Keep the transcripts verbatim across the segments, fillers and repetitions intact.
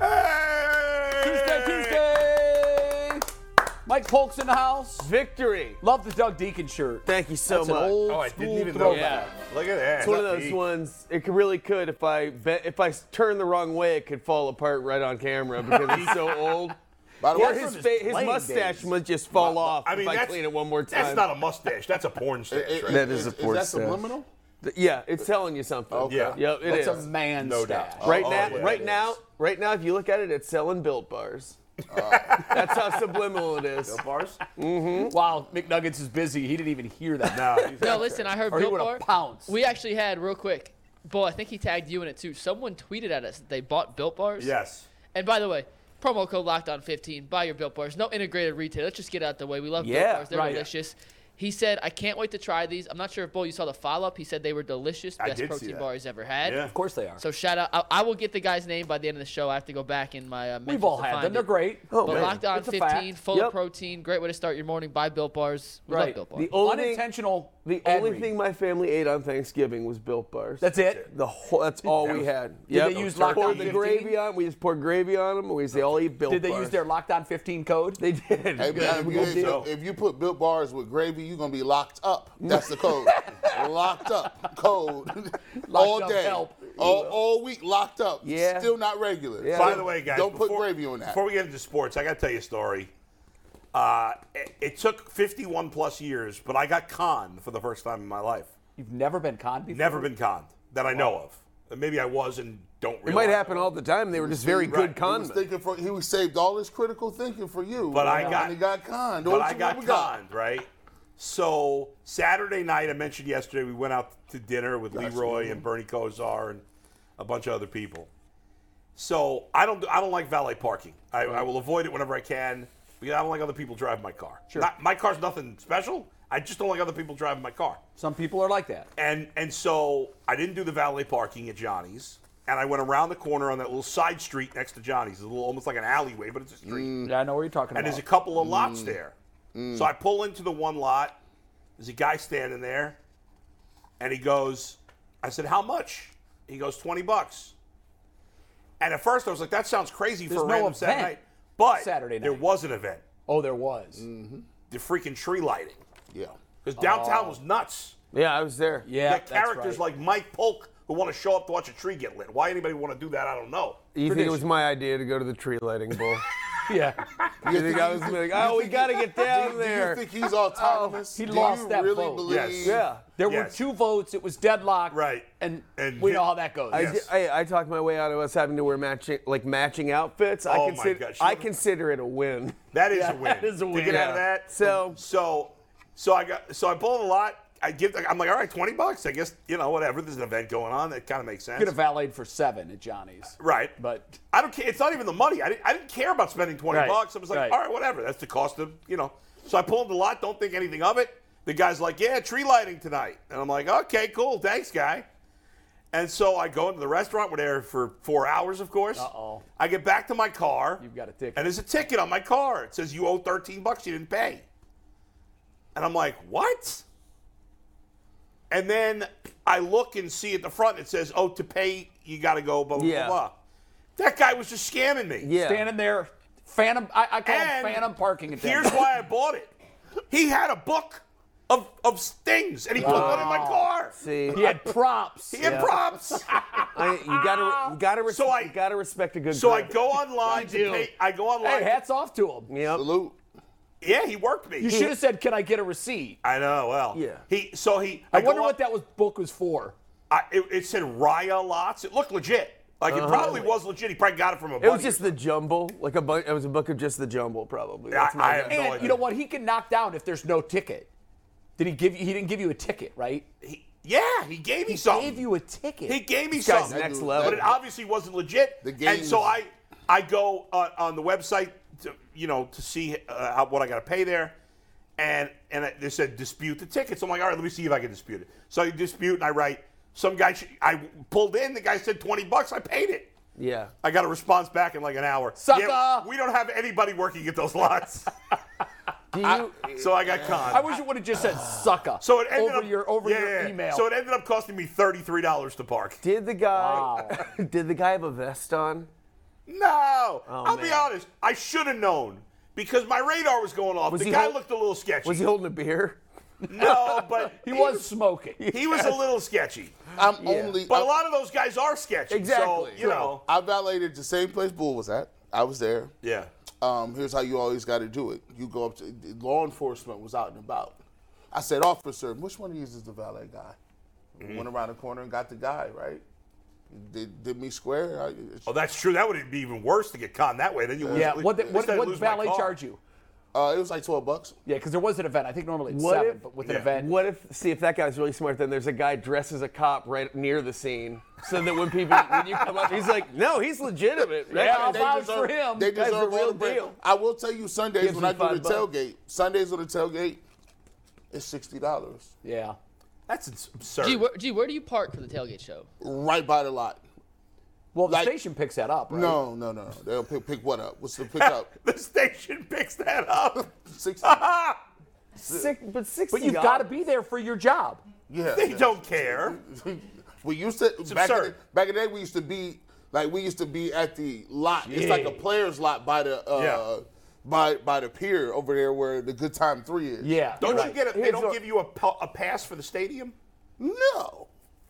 Hey! Tuesday, Tuesday! Mike Polk's in the house. Victory! Love the Doug Deacon shirt. Thank you so That's much. An old oh, I didn't even know that. Yeah. Look at that. It's one of those deep. ones. It really could, if I bet, if I turn the wrong way, it could fall apart right on camera because it's so old. By the yeah, way, his, fa- his mustache days. must just fall well, off I mean, if I clean it one more time. That's not a mustache. That's a porn stash. It, it, right? That is, is a porn stash. Is that stash. subliminal? Yeah, it's telling you something. Okay. Yeah, yep, it that's is. a man no stash. Doubt. Right, oh, now, yeah, right, now, right now, if you look at it, it's selling Bilt bars. Uh, that's how subliminal it is. Bilt bars? Mm-hmm. Wow, McNuggets is busy. He didn't even hear that. No, no listen, I heard Bilt bars. Pounce. We actually had, real quick, Bo, I think he tagged you in it, too. Someone tweeted at us that they bought Bilt bars. Yes. And by the way, promo code locked on fifteen. Buy your Bilt bars. No integrated retail. Let's just get out the way. We love yeah, Bilt bars. They're right, delicious. Yeah. He said, I can't wait to try these. I'm not sure if, Bull, you saw the follow-up. He said they were delicious. Best protein bar he's ever had. Yeah. Of course they are. So shout out. I, I will get the guy's name by the end of the show. I have to go back in my uh, mentions. We've all to had find them. It. They're great. Oh, but man. Locked on it's fifteen, full yep. of protein. Great way to start your morning. Buy Bilt bars. We right. love Bilt bars. The only, Unintentional The only read. thing my family ate on Thanksgiving was Bilt bars. That's it? The whole, that's all that we had. Yeah. They used Lockdown the gravy on. We just poured gravy on them. We used they all eat Bilt bars. Did they use their Lockdown fifteen code? They did. If you put Bilt bars with gravy, you're going to be locked up. That's the code. Locked up. Code. Locked all up, day. Help. All, all week locked up. Yeah. Still not regular. Yeah. By the way, guys. Don't before, put gravy on that. Before we get into sports, I got to tell you a story. Uh, it, it took fifty-one plus years, but I got conned for the first time in my life. You've never been conned before? Never been conned that I wow. know of. Maybe I was and don't realize. It might happen all the time. They were just very right. good cons. He, he was saved all his critical thinking for you. But right I got, and he got conned. But I got conned, right? So Saturday night, I mentioned yesterday, we went out to dinner with Gosh, Leroy mm-hmm. and Bernie Kosar and a bunch of other people. So I don't I don't like valet parking. I, right. I will avoid it whenever I can because I don't like other people driving my car. Sure. Not, my car's nothing special. I just don't like other people driving my car. Some people are like that. And and so I didn't do the valet parking at Johnny's, and I went around the corner on that little side street next to Johnny's. It's a little, almost like an alleyway, but it's a street. Mm, yeah, I know what you're talking and about. And there's a couple of mm. lots there. So I pull into the one lot. There's a guy standing there, and he goes, I said, how much? He goes, twenty bucks. And at first I was like, that sounds crazy There's for a no random Saturday night. But Saturday night. There was an event. Oh, there was. Mm-hmm. The freaking tree lighting. Yeah. Because downtown oh. was nuts. Yeah, I was there. Yeah, you got characters right. like Mike Polk who want to show up to watch a tree get lit. Why anybody would want to do that, I don't know. You Tradition. think it was my idea to go to the tree lighting bowl? Yeah. You think I was like, oh, we got to get down do, there. Do you think he's autonomous? Oh, he do lost you that really vote. Believe? Yes. Yeah. There yes. were two votes. It was deadlocked. Right. And, and we him. know how that goes. I, yes. I, I talked my way out of us having to wear matching like matching outfits. Oh, I consider, my gosh. I consider it a win. That is yeah, a win. That is a win. To get yeah. out of that. So, so, so I got, so I pulled a lot. I give, I'm like, all right, twenty bucks. I guess, you know, whatever. There's an event going on. That kind of makes sense. You could have valeted for seven at Johnny's. Right. But I don't care. It's not even the money. I didn't, I didn't care about spending twenty right. bucks. I was like, right. all right, whatever. That's the cost of, you know. So I pulled the lot. Don't think anything of it. The guy's like, yeah, tree lighting tonight. And I'm like, okay, cool. Thanks, guy. And so I go into the restaurant. We're there for four hours, of course. Uh-oh. I get back to my car. You've got a ticket. And there's a ticket on my car. It says you owe thirteen bucks. You didn't pay. And I'm like, what? And then I look and see at the front, it says, oh, to pay, you got to go, blah, blah, yeah. blah. That guy was just scamming me. Yeah. Standing there, phantom, I, I call and him phantom parking. At here's why I bought it. He had a book of of things, and he put oh, one in my car. See. He had props. He had yeah. props. I, you gotta, you gotta, res- so I, you gotta respect a good So credit. I go online to pay. I go online. Hey, hats off to him. Yep. Salute. Yeah, he worked me. You should have said, "Can I get a receipt?" I know. Well, yeah. He so he. I, I wonder what up, that was book was for. I, it, it said Raya Lots. It looked legit. Like uh-huh. it probably was legit. He probably got it from a. It was just the jumble. Like a bu- It was a book of just the jumble, probably. That's I, my I have and no idea. You know what? He can knock down if there's no ticket. Did he give you? He didn't give you a ticket, right? He, yeah, he gave he me something. He gave you a ticket. He gave me this something. Next level. But it obviously wasn't legit. The game. And so I. I go uh, on the website, to, you know, to see uh, how, what I got to pay there, and and they said dispute the tickets. I'm like, all right, let me see if I can dispute it. So I dispute, and I write. Some guy, sh- I pulled in. The guy said twenty bucks. I paid it. Yeah. I got a response back in like an hour. Sucker! Yeah, we don't have anybody working at those lots. Do you, I, so I got conned. I wish it would have just said sucker so it ended over up, your over yeah, your yeah. email. So it ended up costing me thirty-three dollars to park. Did the guy wow. Did the guy have a vest on? No. Oh, I'll man. be honest. I should have known because my radar was going off. Was the guy hold- looked a little sketchy. Was he holding a beer? No, but he, he was, was smoking. He was a little sketchy. I'm yeah. only, but I'm, a lot of those guys are sketchy. Exactly. So, you know, I valeted the same place Bull was at. I was there. Yeah. Um, here's how you always got to do it. You go up to law enforcement was out and about. I said, officer, which one of these is the valet guy? Mm-hmm. Went around the corner and got the guy right. Did, did me square? I, oh, that's true. That would be even worse to get conned that way. Then you. Yeah. Lose, what? The, what? What valet charge you? Uh, it was like twelve bucks. Yeah, because there was an event. I think normally it's what seven, if, but with yeah. an event. What if, see, if that guy's really smart, then there's a guy dressed as a cop right near the scene so that when people, when you come up, he's like, no, he's legitimate. Right? Yeah, I'll vouch for him. They deserve a real deal. I will tell you Sundays Gives when I do the bucks. tailgate, Sundays on the tailgate, it's sixty dollars. Yeah. That's absurd. Gee, where, gee, where do you park for the tailgate show? Right by the lot. Well, the like, station picks that up, right? No, no, no. They'll pick, pick what up? What's the pick up? The station picks that up. Six, Six, but sixty. But you've got to be there for your job. Yeah. They yeah. don't care. We used to it's back absurd. In the, back in the day. We used to be like we used to be at the lot. Jeez. It's like a player's lot by the uh, yeah. by by the pier over there where the Good Time Three is. Yeah. Don't right. you get it? They don't give you a, a pass for the stadium? No.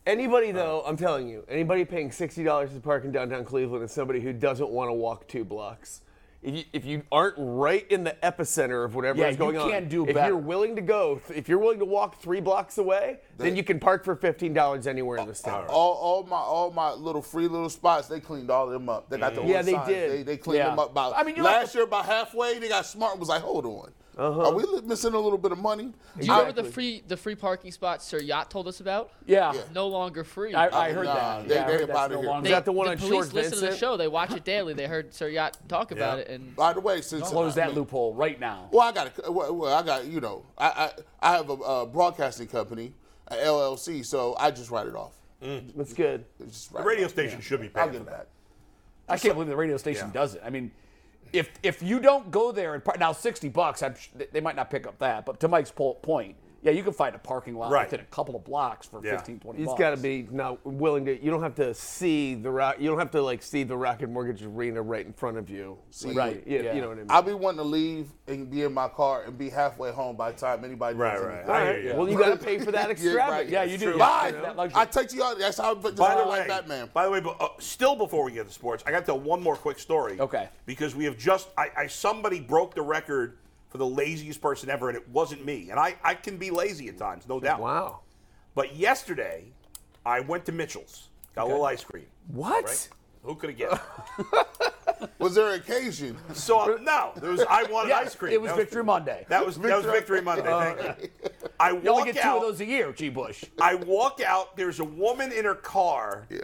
Anybody, though, I'm telling you, anybody paying sixty dollars to park in downtown Cleveland is somebody who doesn't want to walk two blocks. If you, if you aren't right in the epicenter of whatever yeah, is going on, you can't on, do if better. If you're willing to go, if you're willing to walk three blocks away, they, then you can park for fifteen dollars anywhere in the city. All, all my all my little free little spots, they cleaned all of them up. They got the yeah, they signs. did. They, they cleaned yeah. them up. About, I mean, last like, year, about halfway, they got smart and was like, hold on. Uh-huh. Are we missing a little bit of money? Do you exactly. remember the free the free parking spot Sir Yacht told us about? Yeah. yeah. No longer free. I, I, I heard nah, that. They, yeah, they, I heard about it no here. They, is that the one the on Short Vincent? The police listen to the show. They watch it daily. They heard Sir Yacht talk yeah. about it. And by the way, since... Close that I mean, loophole right now. Well, I got, well, well, I got you know, I, I, I have a, a broadcasting company, an L L C, so I just write it off. Mm. That's good. Just the radio station yeah. should be paying for that. I can't believe the radio station does it. I mean... If if you don't go there and park, now sixty bucks, I'm, they might not pick up that. But to Mike's point, yeah, you can find a parking lot right. within a couple of blocks for yeah. fifteen, twenty bucks. He's got to be now willing to. You don't have to see the rock. You don't have to like see the Rocket Mortgage Arena right in front of you. See, right. You, yeah. you know what I mean. I'll be wanting to leave and be in my car and be halfway home by the time anybody. Right. Does right. All right. Yeah. Well, you got to pay for that extravagant. yeah, right. yeah. You do. Bye. You know? I take you out. That's how. By the way, like Batman. By the way, but uh, still before we get to sports, I got to tell one more quick story. Okay. Because we have just, I, I somebody broke the record for the laziest person ever, and it wasn't me. And I, I can be lazy at times, no doubt. Wow. But yesterday, I went to Mitchell's, got okay. a little ice cream. What? Right? Who could have guessed? Was there an occasion? So, uh, no, there was, I wanted yeah, ice cream. It was, was Victory Monday. That was Victory, that was Victory Monday, thank you. I walk you only get two out, of those a year, G. Bush. I walk out, there's a woman in her car yeah.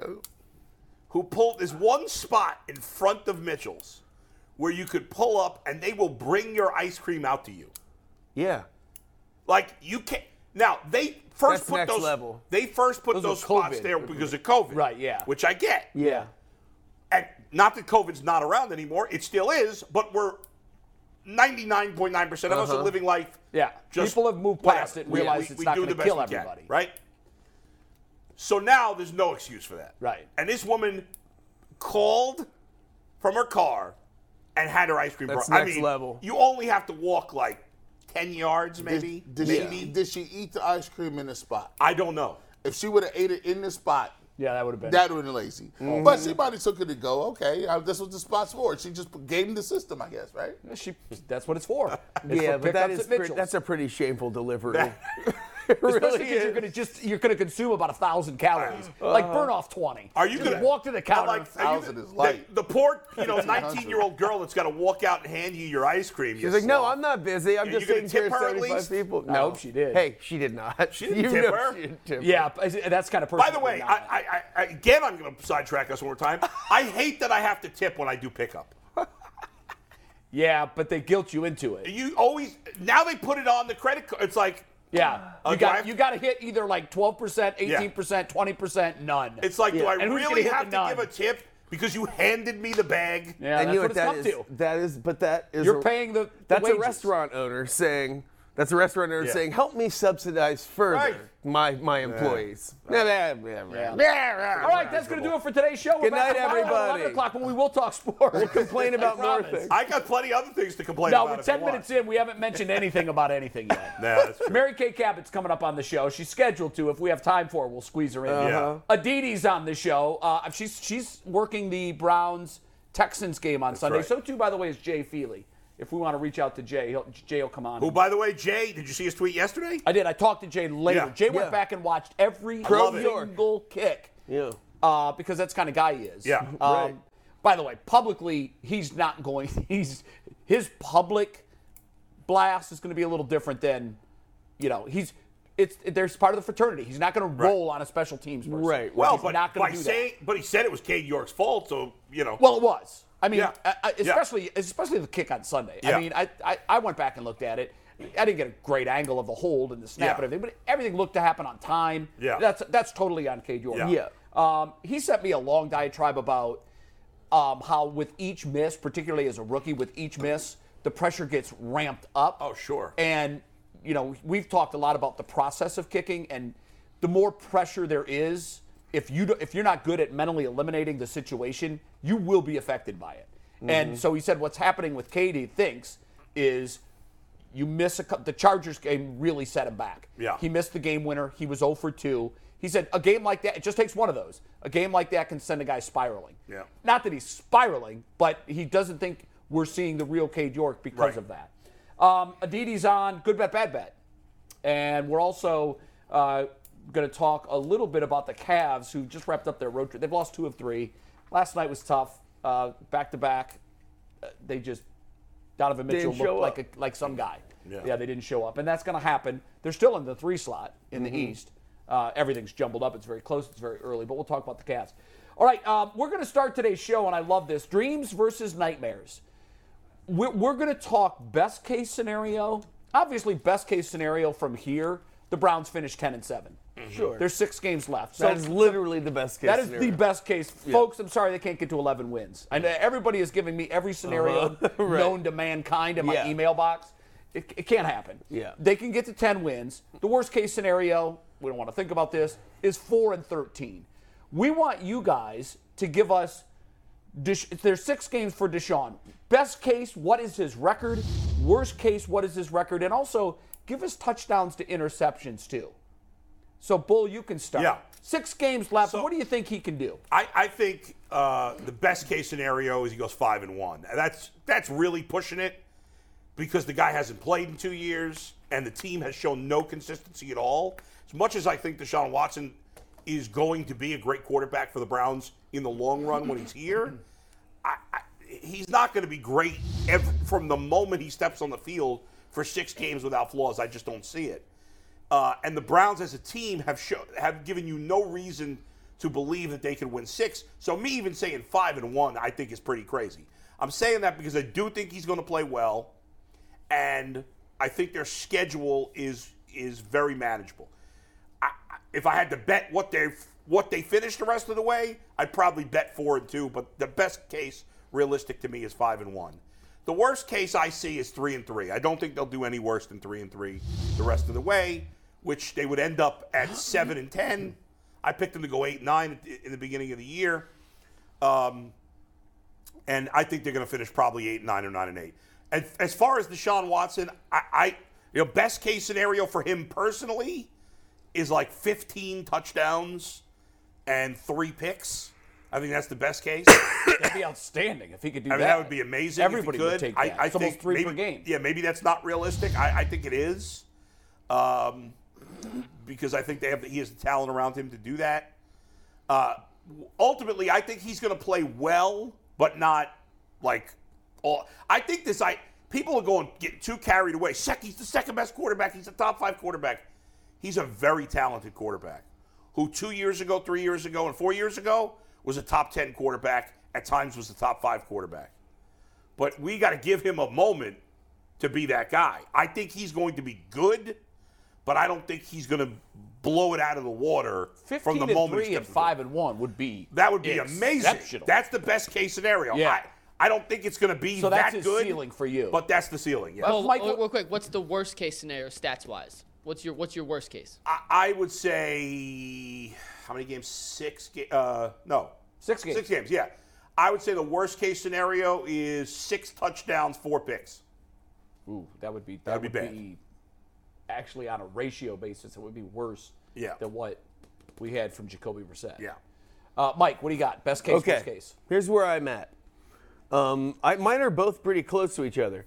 who pulled, there's one spot in front of Mitchell's where you could pull up and they will bring your ice cream out to you. Yeah. Like you can't. Now they first That's put those. Level. They first put those, those spots there because of COVID. Right. Yeah. Which I get. Yeah. And not that COVID's not around anymore. It still is, but we're ninety-nine point nine percent of uh-huh. us are living life. Yeah. Just people have moved past whatever. It and realized we, we, it's we not going to kill everybody. Can, right. So now there's no excuse for that. Right. And this woman called from her car. And had her ice cream brought. I mean, level. You only have to walk like ten yards, maybe. Did, did, maybe. She, did she eat the ice cream in the spot? I don't know. If she would have ate it in the spot, yeah, that would have been that would have been lazy. Mm-hmm. But she probably took it to go. Okay, I, this was the spot's for. She just game the system, I guess, right? She, that's what it's for. It's yeah, for but that is pre- that's a pretty shameful delivery. It really Especially because you're going to just you're going to consume about a thousand calories. Uh, like burn off twenty. Are you going to walk to the counter? Like, thousand is light. The, the poor, you know, nineteen-year-old girl that's got to walk out and hand you your ice cream. She's like, slow. No, I'm not busy. I'm are just taking care of seventy-five people. No, nope, she did. Hey, she did not. She didn't, tip her. She didn't tip her. Yeah, that's kind of personal. By the way, I, I, I, again, I'm going to sidetrack us one more time. I hate that I have to tip when I do pickup. Yeah, but they guilt you into it. You always now they put it on the credit card. It's like. Yeah, you okay. got you got to hit either like twelve percent, eighteen percent, twenty percent, none. It's like, yeah. do I and really have to none? give a tip because you handed me the bag? Yeah, and that's you know what that it's is, up to. That is, but that is you're a, paying the. the that's wages. a restaurant owner saying. That's a restaurant owner yeah. saying, "Help me subsidize further right. my my employees." Yeah. Yeah. Yeah. Yeah. All right, that's going to do it for today's show. Good We're night, everybody. Eleven o'clock, when we will talk sports. We'll complain about more things. I got plenty of other things to complain no, about. No, we're ten if minutes want. in. We haven't mentioned anything about anything yet. No, that's true. Mary Kay Cabot's coming up on the show. She's scheduled to. If we have time for her, we'll squeeze her in. Uh-huh. Yeah. Aditi's on the show. Uh, she's she's working the Browns Texans game on that's Sunday. Right. So too, by the way, is Jay Feely. If we want to reach out to Jay, he'll, Jay will come on. Who, by the way, Jay, did you see his tweet yesterday? I did. I talked to Jay later. Yeah. Jay went yeah. back and watched every single kick. Yeah. Uh, because that's the kind of guy he is. Yeah. Um, right. By the way, publicly, he's not going. He's his public blast is going to be a little different than, you know, he's. It's there's part of the fraternity. He's not going right. to roll on a special teams person. Right. Well, he's but not going to do saying, that. But he said it was Cade York's fault, so you know. Well, it was. I mean, yeah. I, especially yeah. especially the kick on Sunday. Yeah. I mean, I, I, I went back and looked at it. I didn't get a great angle of the hold and the snap yeah. and everything, but everything looked to happen on time. Yeah. That's that's totally on Cade York. Yeah. yeah. Um, he sent me a long diatribe about um, how with each miss, particularly as a rookie, with each miss, the pressure gets ramped up. Oh, sure. And you know, we've talked a lot about the process of kicking, and the more pressure there is, if you do, if you're not good at mentally eliminating the situation, you will be affected by it. Mm-hmm. And so he said, what's happening with Katie thinks is you miss a the Chargers game really set him back. Yeah, he missed the game winner. He was zero for two. He said a game like that, it just takes one of those. A game like that can send a guy spiraling. Yeah, not that he's spiraling, but he doesn't think we're seeing the real Cade York because right. of that. Um, Aditi's on Good Bet, Bad Bet. And we're also uh, going to talk a little bit about the Cavs, who just wrapped up their road trip. They've lost two of three. Last night was tough. Uh, back-to-back, uh, they just – Donovan Mitchell looked like, a, like some guy. Yeah. yeah, they didn't show up. And that's going to happen. They're still in the three slot in mm-hmm. the East. Uh, everything's jumbled up. It's very close. It's very early. But we'll talk about the Cavs. All right, um, we're going to start today's show, and I love this. Dreams versus Nightmares. We're, we're going to talk best case scenario. Obviously, best case scenario from here, the Browns finish ten and seven. Mm-hmm. Sure, there's six games left. So that is literally the best case. That is scenario. the best case, yeah. folks. I'm sorry they can't get to eleven wins. I know everybody is giving me every scenario uh-huh. right. known to mankind in my yeah. email box. It, it can't happen. Yeah, they can get to ten wins. The worst case scenario, we don't want to think about this, is four and thirteen. We want you guys to give us. Dish, there's six games for Deshaun. Best case, what is his record? Worst case, what is his record? And also, give us touchdowns to interceptions, too. So, Bull, you can start. Yeah. Six games left. So, what do you think he can do? I, I think uh, the best case scenario is he goes five and one. That's that's really pushing it because the guy hasn't played in two years and the team has shown no consistency at all. As much as I think Deshaun Watson is going to be a great quarterback for the Browns in the long run when he's here, I, I, he's not going to be great every, from the moment he steps on the field for six games without flaws. I just don't see it. Uh, and the Browns as a team have show, have given you no reason to believe that they can win six. So me even saying five and one, I think is pretty crazy. I'm saying that because I do think he's going to play well, and I think their schedule is is very manageable. I, if I had to bet what they're What they finish the rest of the way, I'd probably bet four and two, but the best case realistic to me is five and one. The worst case I see is three and three. I don't think they'll do any worse than three and three the rest of the way, which they would end up at seven and ten. I picked them to go eight and nine in the beginning of the year. Um, and I think they're going to finish probably eight and nine or nine and eight. And as far as Deshaun Watson, I, I you know, best case scenario for him personally is like fifteen touchdowns and three picks. I think that's the best case. That'd be outstanding if he could do I that. I mean, that would be amazing. Everybody if he could. would take that. I, I it's think almost three maybe, per game. Yeah, maybe that's not realistic. I, I think it is. Um, because I think they have the, he has the talent around him to do that. Uh, ultimately, I think he's going to play well, but not like all. I think this. I people are going getting too carried away. Sec, he's the second best quarterback. He's a top five quarterback. He's a very talented quarterback who two years ago, three years ago, and four years ago was a top ten quarterback. At times, was a top five quarterback. But we got to give him a moment to be that guy. I think he's going to be good, but I don't think he's going to blow it out of the water from the moment. fifteen and three and five and one would be That would be amazing. That's the best case scenario. Yeah. I, I don't think it's going to be that good. So that's his ceiling for you. But that's the ceiling, yeah. Well, Michael, real quick, what's the worst case scenario stats-wise? What's your what's your worst case? I, I would say, how many games? Six games? Uh, no. Six games. Six games, yeah. I would say the worst case scenario is six touchdowns, four picks. Ooh, that would be that That'd would be, bad. be actually on a ratio basis. It would be worse yeah. than what we had from Jacoby Brissett. Yeah, uh, Mike, what do you got? Best case, okay. worst case. Here's where I'm at. Um, I, mine are both pretty close to each other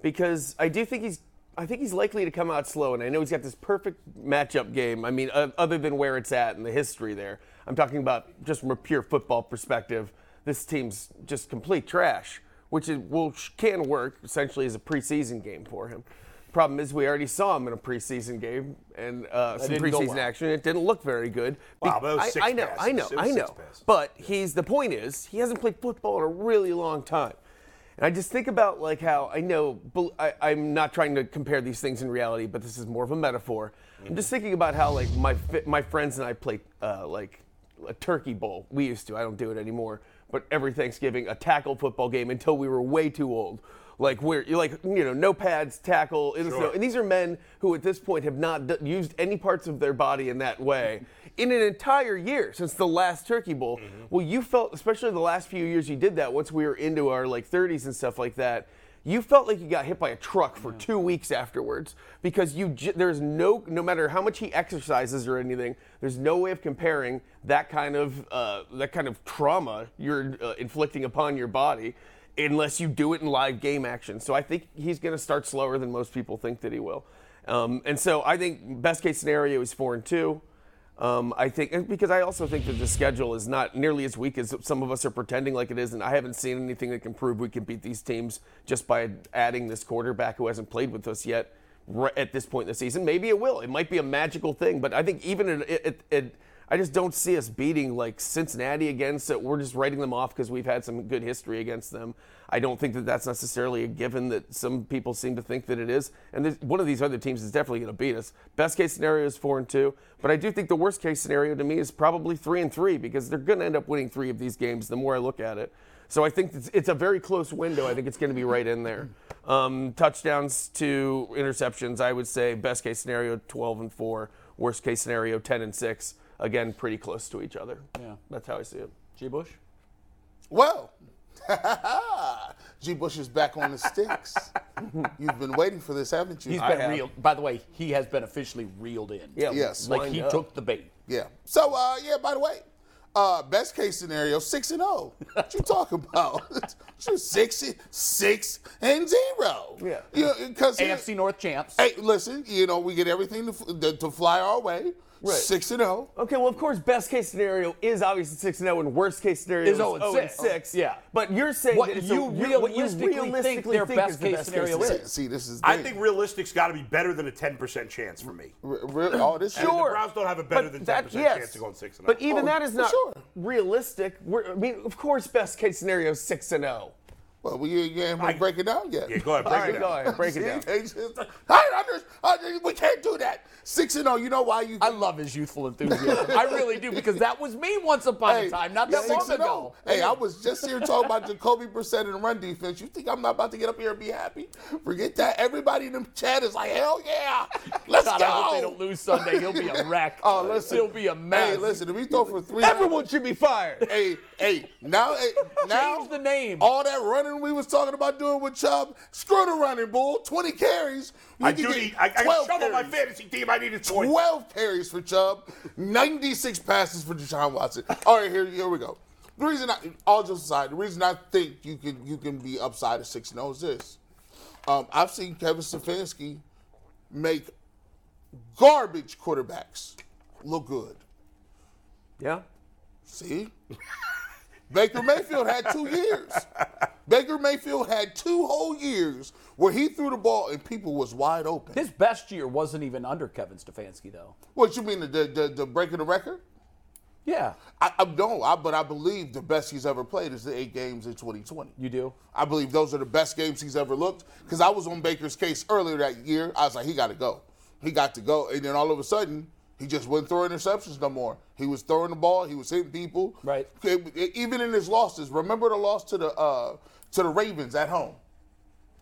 because I do think he's. I think he's likely to come out slow, and I know he's got this perfect matchup game. I mean, uh, other than where it's at and the history there, I'm talking about just from a pure football perspective. This team's just complete trash, which is, will can work essentially as a preseason game for him. Problem is, we already saw him in a preseason game and uh, some preseason well. action. It didn't look very good. Wow, that was I, six I know, passes. I know, I know. But yeah. he's the point is, he hasn't played football in a really long time. And I just think about like how I know I, I'm not trying to compare these things in reality, but this is more of a metaphor. Mm-hmm. I'm just thinking about how like my my friends and I play uh, like a turkey bowl. We used to. I don't do it anymore. But every Thanksgiving, a tackle football game until we were way too old. Like, we're, like you know, no pads, tackle, in the snow. And these are men who at this point have not d- used any parts of their body in that way in an entire year since the last Turkey Bowl. Mm-hmm. Well, you felt, especially the last few years you did that, once we were into our, like, thirties and stuff like that, you felt like you got hit by a truck for yeah. two weeks afterwards because you j- there's no, no matter how much he exercises or anything, there's no way of comparing that kind of uh, that kind of trauma you're uh, inflicting upon your body unless you do it in live game action. So I think he's going to start slower than most people think that he will. Um, and so I think best case scenario is four and two. Um, I think because I also think that the schedule is not nearly as weak as some of us are pretending like it is, and I haven't seen anything that can prove we can beat these teams just by adding this quarterback who hasn't played with us yet at this point in the season. Maybe it will. It might be a magical thing, but I think even it, it, it I just don't see us beating like Cincinnati again, so we're just writing them off because we've had some good history against them. I don't think that that's necessarily a given that some people seem to think that it is. And one of these other teams is definitely going to beat us. Best case scenario is four and two, but I do think the worst case scenario to me is probably three and three because they're going to end up winning three of these games the more I look at it. So I think it's a very close window. I think it's going to be right in there. Um, touchdowns to interceptions, I would say best case scenario twelve and four, worst case scenario ten and six. Again, pretty close to each other. Yeah, that's how I see it. G. Bush? Well, G. Bush is back on the sticks. You've been waiting for this, haven't you? He's been I reeled. Have. By the way, he has been officially reeled in. Yeah. Yes. Like he up. took the bait. Yeah. So, uh, yeah, by the way, uh, best case scenario, six and oh. What you talking about? six, six and zero. Yeah. You know, A F C North champs. Hey, listen, you know, we get everything to, to fly our way. Right. Six and zero. Okay, well, of course, best case scenario is obviously six and zero, and worst case scenario is zero and six. And six. Oh, yeah, but you're saying what that it's you, a, real, what you realistically think their think best, case, the best scenario case scenario is. See, this is. I think realistic's got to be better than a ten percent chance for me. Re- re- oh, this sure. And the Browns don't have a better but than ten percent yes. chance of going six and zero. But even oh, that is not sure. realistic. We're, I mean, of course, best case scenario is six and zero. Well, well, you, you ain't going to break it down yet. Yeah, go ahead, break right, it down. Go ahead, break it down. Just, I, I just, we can't do that. Six and oh, you know why you... I love his youthful enthusiasm. I really do, because that was me once upon hey, a time, not that long ago. Hey, I was just here talking about Jacoby Brissett and run defense. You think I'm not about to get up here and be happy? Forget that. Everybody in the chat is like, hell yeah, let's God, go. I hope they don't lose Sunday. He'll be a wreck. Oh, listen. He'll be a mess. Hey, listen, if we throw for three... Everyone should be fired. Hey, hey, now... Hey, now change the name. All that running we was talking about doing with Chubb. Screw the running, bull. twenty carries. You I do need, I, I got Chubb on my fantasy team. I needed twelve points. Carries for Chubb. ninety-six passes for Deshaun Watson. All right, here, here we go. The reason I, all jokes aside, the reason I think you can you can be upside of six and oh is this. Um, I've seen Kevin Stefanski make garbage quarterbacks look good. Yeah. See? Baker Mayfield had two years. Baker Mayfield had two whole years where he threw the ball and people was wide open. His best year wasn't even under Kevin Stefanski, though. What, you mean the the, the breaking the record? Yeah. I, I don't, I, but I believe the best he's ever played is the eight games in twenty twenty. You do? I believe those are the best games he's ever looked, because I was on Baker's case earlier that year. I was like, he got to go. He got to go. And then all of a sudden, he just wouldn't throw interceptions no more. He was throwing the ball. He was hitting people. Right. It, it, even in his losses, remember the loss to the uh, to the Ravens at home.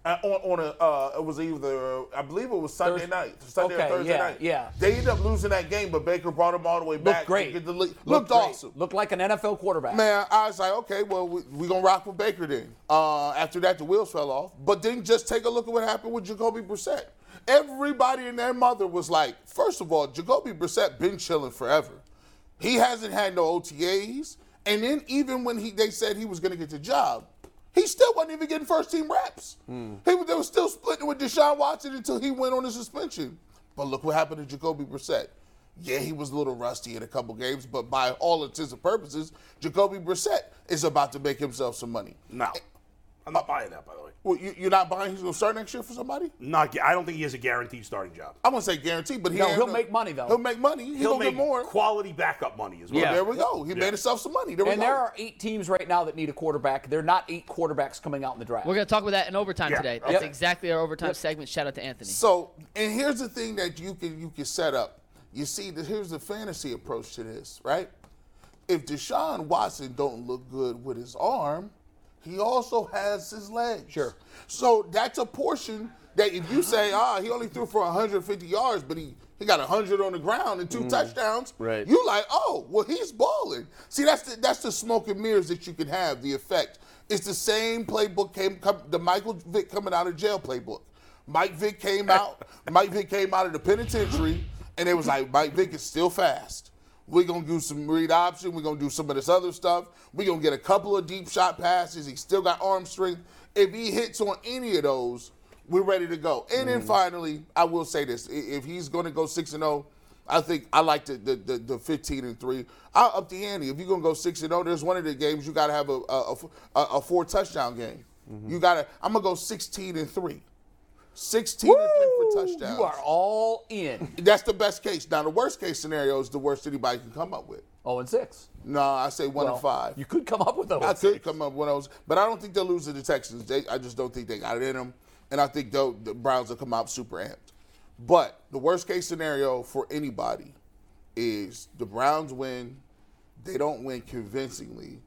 Uh, on on a uh, it was either I believe it was Sunday Thursday, night, Sunday okay, or Thursday yeah, night. Yeah. They ended up losing that game, but Baker brought him all the way back. Looked great. Get the lead. Looked, Looked great. awesome. Looked like an N F L quarterback. Man, I was like, okay, well we we gonna rock with Baker then. Uh, after that, the wheels fell off. But then just take a look at what happened with Jacoby Brissett. Everybody and their mother was like, first of all, Jacoby Brissett been chilling forever. He hasn't had no O T As. And then even when he they said he was going to get the job, he still wasn't even getting first-team reps. Mm. He, they were still splitting with Deshaun Watson until he went on his suspension. But look what happened to Jacoby Brissett. Yeah, he was a little rusty in a couple games, but by all intents and purposes, Jacoby Brissett is about to make himself some money. No. I'm not buying that, by the way. Well, you, you're not buying he's going to start next year for somebody? Not, I don't think he has a guaranteed starting job. I'm going to say guaranteed, but he no, he'll no, make money, though. He'll make money. He'll, he'll make get more. Quality backup money as well. Yeah. There we go. He yeah. made himself some money. There we and go. There are eight teams right now that need a quarterback. There are not eight quarterbacks coming out in the draft. We're going to talk about that in overtime yeah. today. That's yep. exactly our overtime yep. segment. Shout out to Anthony. So, and here's the thing that you can, you can set up. You see, here's the fantasy approach to this, right? If Deshaun Watson don't look good with his arm, he also has his legs. Sure. So that's a portion that if you say, ah, he only threw for one hundred fifty yards, but he, he got one hundred on the ground and two mm. touchdowns, right. you like, oh, well, he's balling. See, that's the, that's the smoke and mirrors that you can have, the effect. It's the same playbook, came come, the Michael Vick coming out of jail playbook. Mike Vick came out. Mike Vick came out of the penitentiary, and it was like, Mike Vick is still fast. We're going to do some read option. We're going to do some of this other stuff. We're going to get a couple of deep shot passes. He's still got arm strength. If he hits on any of those, we're ready to go. And mm. then finally, I will say this. If he's going to go six and oh, I think I like the the, the, the fifteen and three. I'll up the ante. If you're going to go six and oh, there's one of the games you got to have a, a, a, a four-touchdown game. Mm-hmm. You got to – I'm going to go sixteen and three. sixteen Woo! And three for touchdowns. You are all in. That's the best case. Now, the worst case scenario is the worst anybody can come up with. oh and six. No, I say one well, and five. You could come up with those. I could come up with those, but I don't think they'll lose to the Texans. They, I just don't think they got it in them, and I think the Browns will come out super amped. But the worst case scenario for anybody is the Browns win. They don't win convincingly,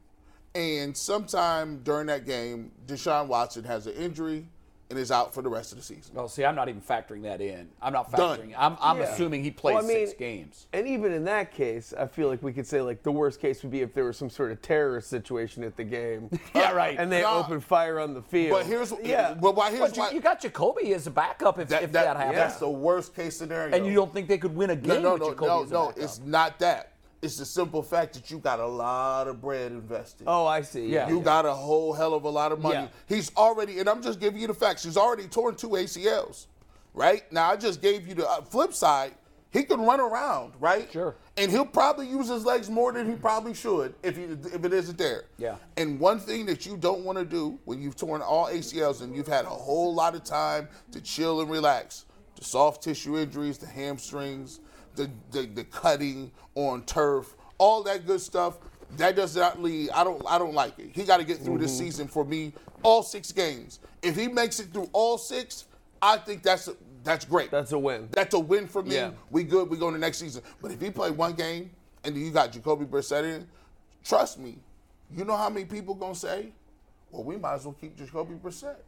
and sometime during that game, Deshaun Watson has an injury and is out for the rest of the season. Well, see, I'm not even factoring that in. I'm not factoring. Done. I'm, I'm yeah. assuming he plays well, I mean, six games. And even in that case, I feel like we could say, like, the worst case would be if there was some sort of terrorist situation at the game. yeah, right. And they no. opened fire on the field. But here's yeah. Well, why, here's but you, why, you got Jacoby as a backup if that, if that, that happens. That's the worst case scenario. And you don't think they could win a game no, no, with Jacoby no, no, as a backup? No, it's not that. It's the simple fact that you got a lot of bread invested. Oh, I see. Yeah, you yeah. got a whole hell of a lot of money. Yeah. He's already, and I'm just giving you the facts, he's already torn two A C Ls, right? Now, I just gave you the flip side. He can run around, right? Sure. And he'll probably use his legs more than he probably should if he, if it isn't there. Yeah. And one thing that you don't want to do when you've torn all A C Ls and you've had a whole lot of time to chill and relax, the soft tissue injuries, the hamstrings, The, the the cutting on turf, all that good stuff, that does not lead. I don't I don't like it. He got to get through mm-hmm. this season for me, all six games. If he makes it through all six, I think that's a, that's great. That's a win. That's a win for me. Yeah. We good. We go to the next season. But if he play one game and you got Jacoby Brissett in, trust me, you know how many people gonna say, well, we might as well keep Jacoby Brissett.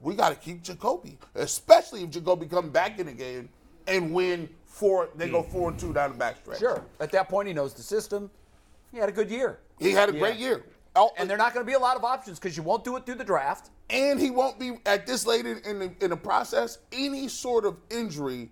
We got to keep Jacoby, especially if Jacoby come back in the game and win. Four, they go four and two down the backstretch. Sure. At that point, he knows the system. He had a good year. He had a yeah. great year. Oh, and there are not going to be a lot of options because you won't do it through the draft. And he won't be, at this late in the, in the process, any sort of injury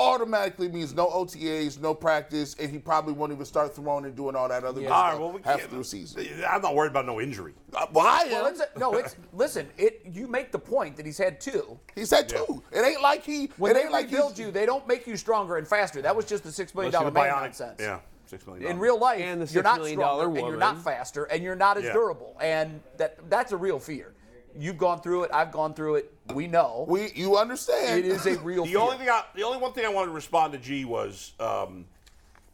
automatically means no O T As, no practice, and he probably won't even start throwing and doing all that other yeah. stuff all right, well, we half through season. I'm not worried about no injury. Uh, well, I am. Well, it's a, no, it's, listen, it, you make the point that he's had two. He's had yeah. two. It ain't like he – When it ain't they like rebuild you, they don't make you stronger and faster. That was just the six million dollars man nonsense. Yeah, six million dollars. In real life, and the you're not stronger, woman. and you're not faster, and you're not as yeah. durable. And that that's a real fear. You've gone through it. I've gone through it. We know. We, you understand. It is a real. the fear. only thing, I, the only one thing I wanted to respond to G was, um,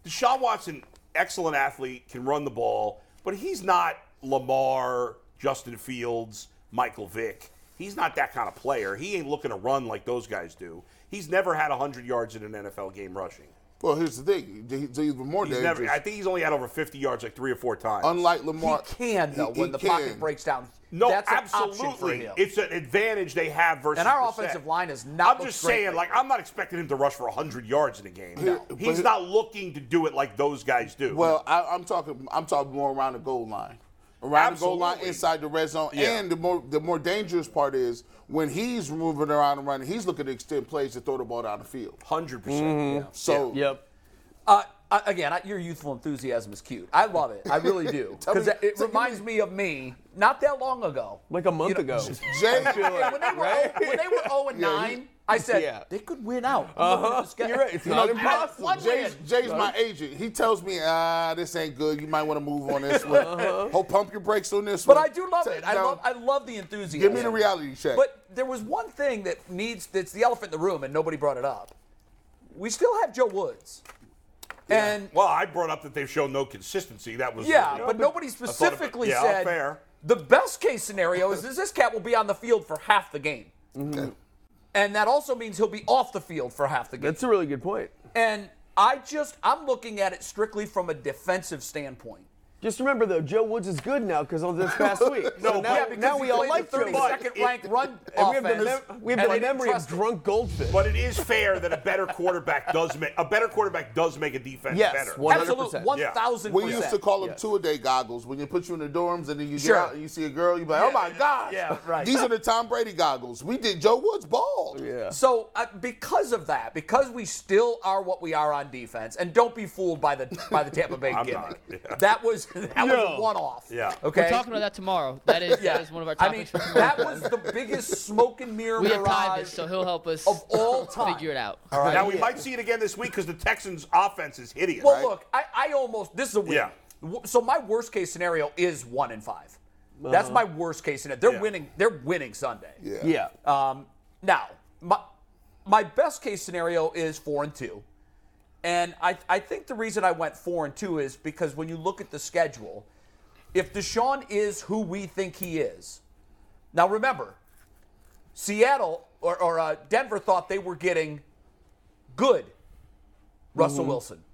Deshaun Watson, excellent athlete, can run the ball, but he's not Lamar, Justin Fields, Michael Vick. He's not that kind of player. He ain't looking to run like those guys do. He's never had one hundred yards in an N F L game rushing. Well, here's the thing. He's even more he's dangerous. Never, I think he's only had over fifty yards like three or four times. Unlike Lamar. He can, though, he, he when the can. pocket breaks down. No, That's absolutely. An for him. It's an advantage they have versus And our Brissett. offensive line is not I'm just saying, like, I'm not expecting him to rush for one hundred yards in a game. No. He's but, not looking to do it like those guys do. Well, I, I'm talking I'm talking more around the goal line. Around absolutely. the goal line, inside the red zone. Yeah. And the more the more dangerous part is when he's moving around and running, he's looking to extend plays to throw the ball down the field. one hundred percent. Mm-hmm. Yeah. So, yeah. Yep. Uh, again, your youthful enthusiasm is cute. I love it. I really do. Because it reminds me of me not that long ago. Like a month you know, ago. Jay, yeah, when, they were, right? when they were oh and nine, yeah, he, I said, yeah. they could win out. Uh-huh. You're right. It's you not know, impossible. Jay's, Jay's my agent. He tells me, ah, this ain't good. You might want to move on this one. Uh-huh. He'll pump your brakes on this but one. But I do love Take it. I love, I love the enthusiasm. Give me the reality check. But there was one thing that needs, that's the elephant in the room, and nobody brought it up. We still have Joe Woods. Yeah. And well, I brought up that they've shown no consistency. That was yeah, you know, but nobody specifically yeah, said fair. the best case scenario is this cat will be on the field for half the game, mm-hmm. and that also means he'll be off the field for half the game. That's a really good point. And I just I'm looking at it strictly from a defensive standpoint. Just remember, though, Joe Woods is good now because of this past week. no, so now, yeah, now we all like thirty-second-ranked run offense. We have the, mem- we have the memory of drunk goldfish. But it is fair that a better quarterback does make a better quarterback does make a defense yes, better. Yes, absolutely, one thousand. Yeah. We used to call them yes. two-a-day goggles when you put you in the dorms and then you sure. get out and you see a girl, you're like, yeah, oh my God, yeah, right. These are the Tom Brady goggles. We did Joe Woods ball. Yeah. So uh, because of that, because we still are what we are on defense, and don't be fooled by the by the Tampa Bay gimmick. Not, yeah. That was. That no. was a one-off. Yeah. Okay. We're talking about that tomorrow. That is, yeah. that is one of our topics. I mean, that was the biggest smoke and mirror we mirage have this, so he'll help us of all time. Figure it out. All right. Now, we yeah. might see it again this week because the Texans' offense is hideous. Well, right? look, I, I almost – this is a win. Yeah. So my worst-case scenario is one and five. Uh-huh. That's my worst-case scenario. They're yeah. winning They're winning Sunday. Yeah. yeah. Um, now, my, my best-case scenario is four and two. And I, I think the reason I went four and two is because when you look at the schedule, if Deshaun is who we think he is, now remember, Seattle or, or uh, Denver thought they were getting good Russell mm-hmm. Wilson.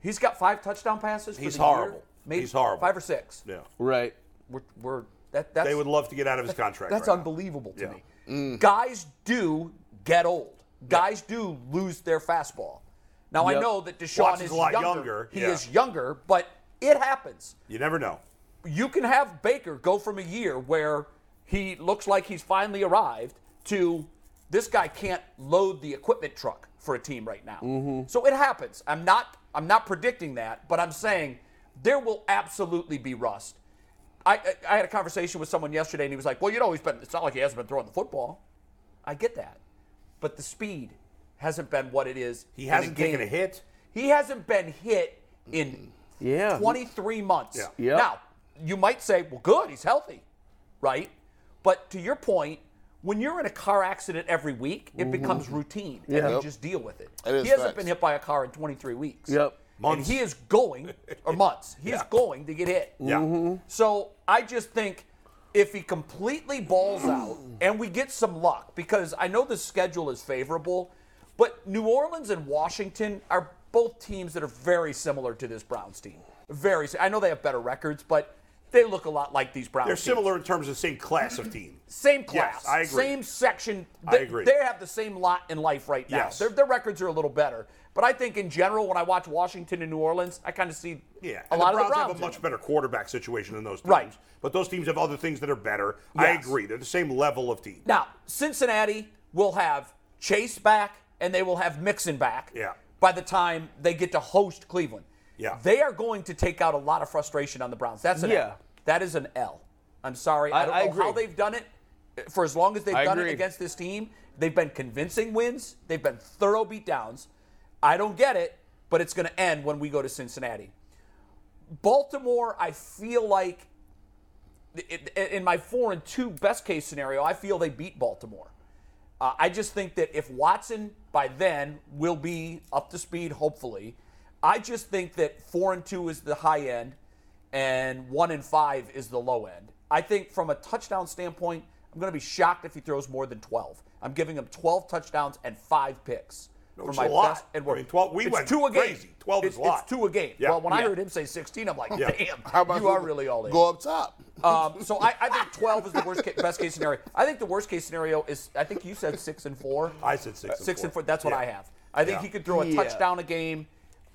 He's got five touchdown passes. For He's the horrible. Year, maybe He's horrible. Five or six. Yeah. Right. We're, we're that. That's, they would love to get out of his contract. That's right unbelievable now. to yeah. me. Mm. Guys do get old. Guys yeah. do lose their fastball. Now, yep. I know that Deshaun Watson's is a lot younger. younger. He yeah. is younger, but it happens. You never know. You can have Baker go from a year where he looks like he's finally arrived to this guy can't load the equipment truck for a team right now. Mm-hmm. So it happens. I'm not I'm not predicting that, but I'm saying there will absolutely be rust. I, I, I had a conversation with someone yesterday, and he was like, well, you know, he's been, it's not like he hasn't been throwing the football. I get that. But the speed hasn't been what it is. He hasn't taken a hit. He hasn't been hit in yeah. twenty-three months. Yeah. Yep. Now, you might say, well, good, he's healthy, right? But to your point, when you're in a car accident every week, it mm-hmm. becomes routine, yeah. and you yep. just deal with it. it he hasn't facts. been hit by a car in twenty-three weeks. Yep. Months. And he is going, or months, he yeah. is going to get hit. Yeah. Mm-hmm. So I just think if he completely balls out and we get some luck, because I know the schedule is favorable, but New Orleans and Washington are both teams that are very similar to this Browns team. Very. I know they have better records, but they look a lot like these Browns They're teams. similar in terms of the same class of team. Same class. Yes, I agree. Same section. They, I agree. They have the same lot in life right now. Yes. Their, their records are a little better. But I think in general, when I watch Washington and New Orleans, I kind of see yeah. a and lot the of the Browns have a much better quarterback situation than those teams. Right. But those teams have other things that are better. Yes. I agree. They're the same level of team. Now, Cincinnati will have Chase back and they will have Mixon back yeah. by the time they get to host Cleveland. Yeah. They are going to take out a lot of frustration on the Browns. That's an yeah. L. That is an L. I'm sorry. I, I don't I know agree. how they've done it. For as long as they've I done agree. it against this team, they've been convincing wins. They've been thorough beatdowns. I don't get it, but it's going to end when we go to Cincinnati. Baltimore, I feel like it, in my four and two best case scenario, I feel they beat Baltimore. Uh, I just think that if Watson by then will be up to speed, hopefully, I just think that four and two is the high end and one and five is the low end. I think from a touchdown standpoint, I'm going to be shocked if he throws more than twelve. I'm giving him twelve touchdowns and five picks. No, it's my a lot. And I mean, twelve, we it's went two a crazy. Game. twelve it's, is a lot. It's two a game. Yeah. Well, when yeah. I heard him say sixteen, I'm like, yeah. damn, How about you are really all in. Go up top. Um, so I, I think twelve is the worst case, best case scenario. I think the worst case scenario is, I think you said six and four. I said six and six four. Six and four. That's what yeah. I have. I think yeah. he could throw a yeah. touchdown a game,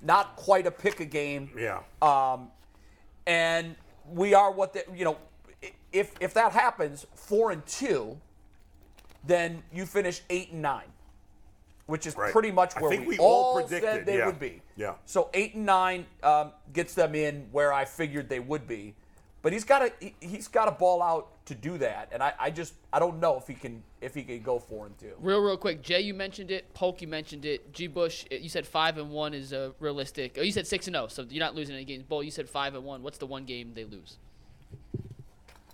not quite a pick a game. Yeah. Um, and we are what the, you know, if if that happens, four and two, then you finish eight and nine. Which is right. pretty much where we, we all predicted. said they yeah. would be. Yeah. So eight and nine um, gets them in where I figured they would be, but he's got to he, he's got to ball out to do that, and I, I just I don't know if he can if he can go four and two. Real real quick, Jay, you mentioned it. Polk, you mentioned it. G. Bush, you said five and one is a uh, realistic. Oh, you said six and zero, so you're not losing any games. Bull, you said five and one. What's the one game they lose?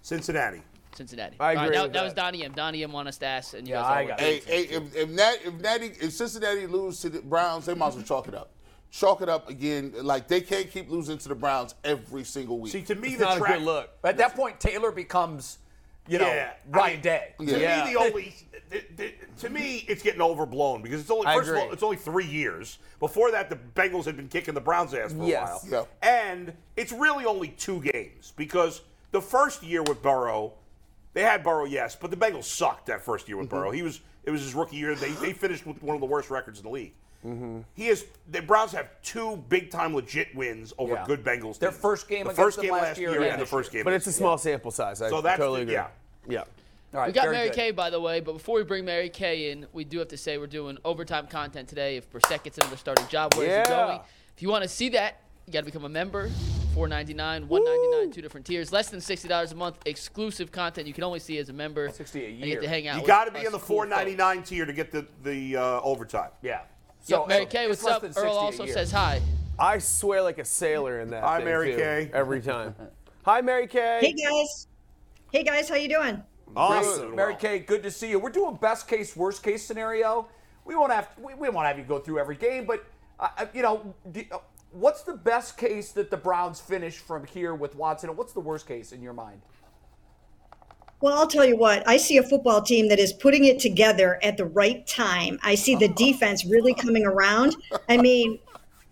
Cincinnati. Cincinnati. I agree. Right, that, that. that was Donnie M. Donnie M. wanted us to ask, and you yeah, guys I got it. Hey, hey, if, if, that, if, that, if Cincinnati loses to the Browns, they might as well chalk it up. Chalk it up again. Like, they can't keep losing to the Browns every single week. See, to me, it's the not track, a good look. At that point, Taylor becomes, you know, yeah, Ryan I, Day. Yeah. To yeah. me, the only the, the, to me, it's getting overblown because it's only first of all, it's only three years. Before that, the Bengals had been kicking the Browns' ass for yes. a while, yeah. and it's really only two games because the first year with Burrow. They had Burrow, yes, but the Bengals sucked that first year with mm-hmm. Burrow. He was it was his rookie year. They they finished with one of the worst records in the league. Mm-hmm. He is the Browns have two big time legit wins over yeah. good Bengals teams. Their first game, the against first game last, last year, year yeah. and the first game. But it's a small yeah. sample size. I so that's totally agree. Yeah, yeah. All right, we got Mary good. Kay, by the way, but before we bring Mary Kay in, we do have to say we're doing overtime content today. If Brissett gets another starting job, where yeah. is he going? If you want to see that, you got to become a member. four ninety-nine, one ninety-nine, two different tiers. Less than sixty dollars a month. Exclusive content you can only see as a member. sixty a year. You get to hang out. You got to be in the four ninety-nine tier to get the the uh, overtime. Yeah. So Yo, Mary so Kay, what's up? Earl also says hi. I swear like a sailor in that. Hi, thing, Mary too, Kay. Every time. Hi, Mary Kay. Hey guys. Hey guys, how you doing? Awesome, good. Mary well. Kay. Good to see you. We're doing best case, worst case scenario. We won't have we, we won't have you go through every game, but uh, you know. Do, uh, What's the best case that the Browns finish from here with Watson? And what's the worst case in your mind? Well, I'll tell you what. I see a football team that is putting it together at the right time. I see the defense really coming around. I mean,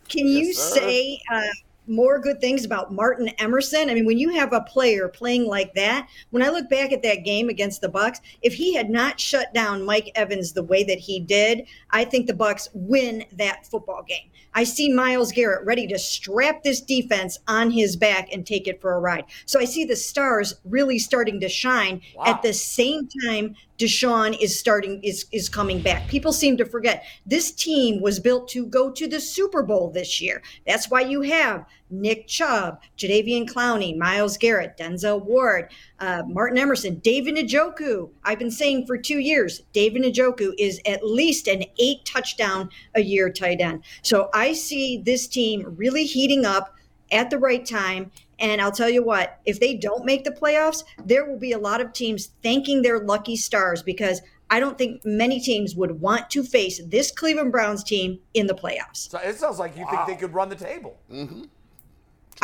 can yes, you sir. say uh, more good things about Martin Emerson? I mean, when you have a player playing like that, when I look back at that game against the Bucs, if he had not shut down Mike Evans the way that he did, I think the Bucs win that football game. I see Miles Garrett ready to strap this defense on his back and take it for a ride. So I see the stars really starting to shine wow. at the same time Deshaun is starting is is coming back. People seem to forget this team was built to go to the Super Bowl this year. That's why you have Nick Chubb, Jadeveon Clowney, Miles Garrett, Denzel Ward, uh, Martin Emerson, David Njoku. I've been saying for two years, David Njoku is at least an eight touchdown a year tight end. So I see this team really heating up at the right time. And I'll tell you what, if they don't make the playoffs, there will be a lot of teams thanking their lucky stars because I don't think many teams would want to face this Cleveland Browns team in the playoffs. So it sounds like you wow. think they could run the table. Mm-hmm.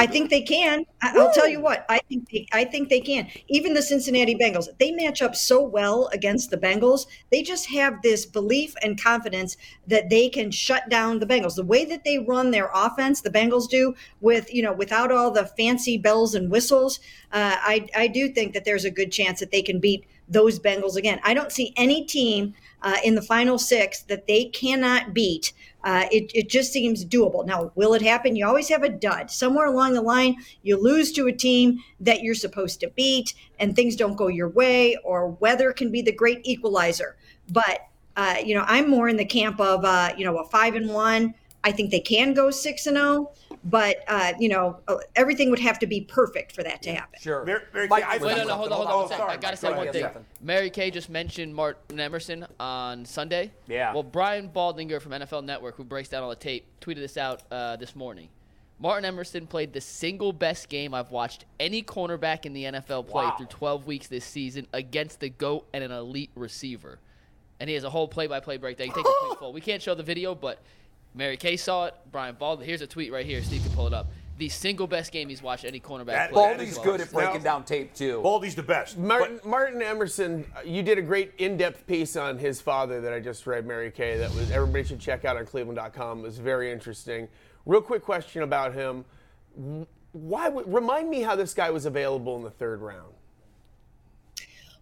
I think they can. I'll Woo! tell you what. I think they, I think they can. Even the Cincinnati Bengals, they match up so well against the Bengals. They just have this belief and confidence that they can shut down the Bengals. The way that they run their offense, the Bengals do with you know without all the fancy bells and whistles. Uh, I I do think that there's a good chance that they can beat those Bengals again. I don't see any team uh, in the final six that they cannot beat. Uh, it, it just seems doable. Now, will it happen? You always have a dud. Somewhere along the line, you lose to a team that you're supposed to beat and things don't go your way or weather can be the great equalizer. But uh, you know, I'm more in the camp of, uh, you know, a five and one. I think they can go six and oh, but, uh, you know, everything would have to be perfect for that to happen. Sure. Mary, Mary Mike, Kay, I wait, no, no, hold on, hold on. Oh, sorry, I got to say go one ahead, thing. Yes, Mary Kay just mentioned Martin Emerson on Sunday. Yeah. Well, Brian Baldinger from N F L Network, who breaks down all the tape, tweeted this out uh, this morning. Martin Emerson played the single best game I've watched any cornerback in the N F L play wow. through twelve weeks this season against the GOAT and an elite receiver. And he has a whole play-by-play breakdown. Take a full. We can't show the video, but Mary Kay saw it. Brian Baldinger. Here's a tweet right here. Steve can pull it up. The single best game he's watched any cornerback play. Baldy's good at breaking down tape, too. Baldy's the best. Martin, Martin Emerson, you did a great in-depth piece on his father that I just read, Mary Kay, that was everybody should check out on Cleveland dot com. It was very interesting. Real quick question about him. Why? Remind me how this guy was available in the third round.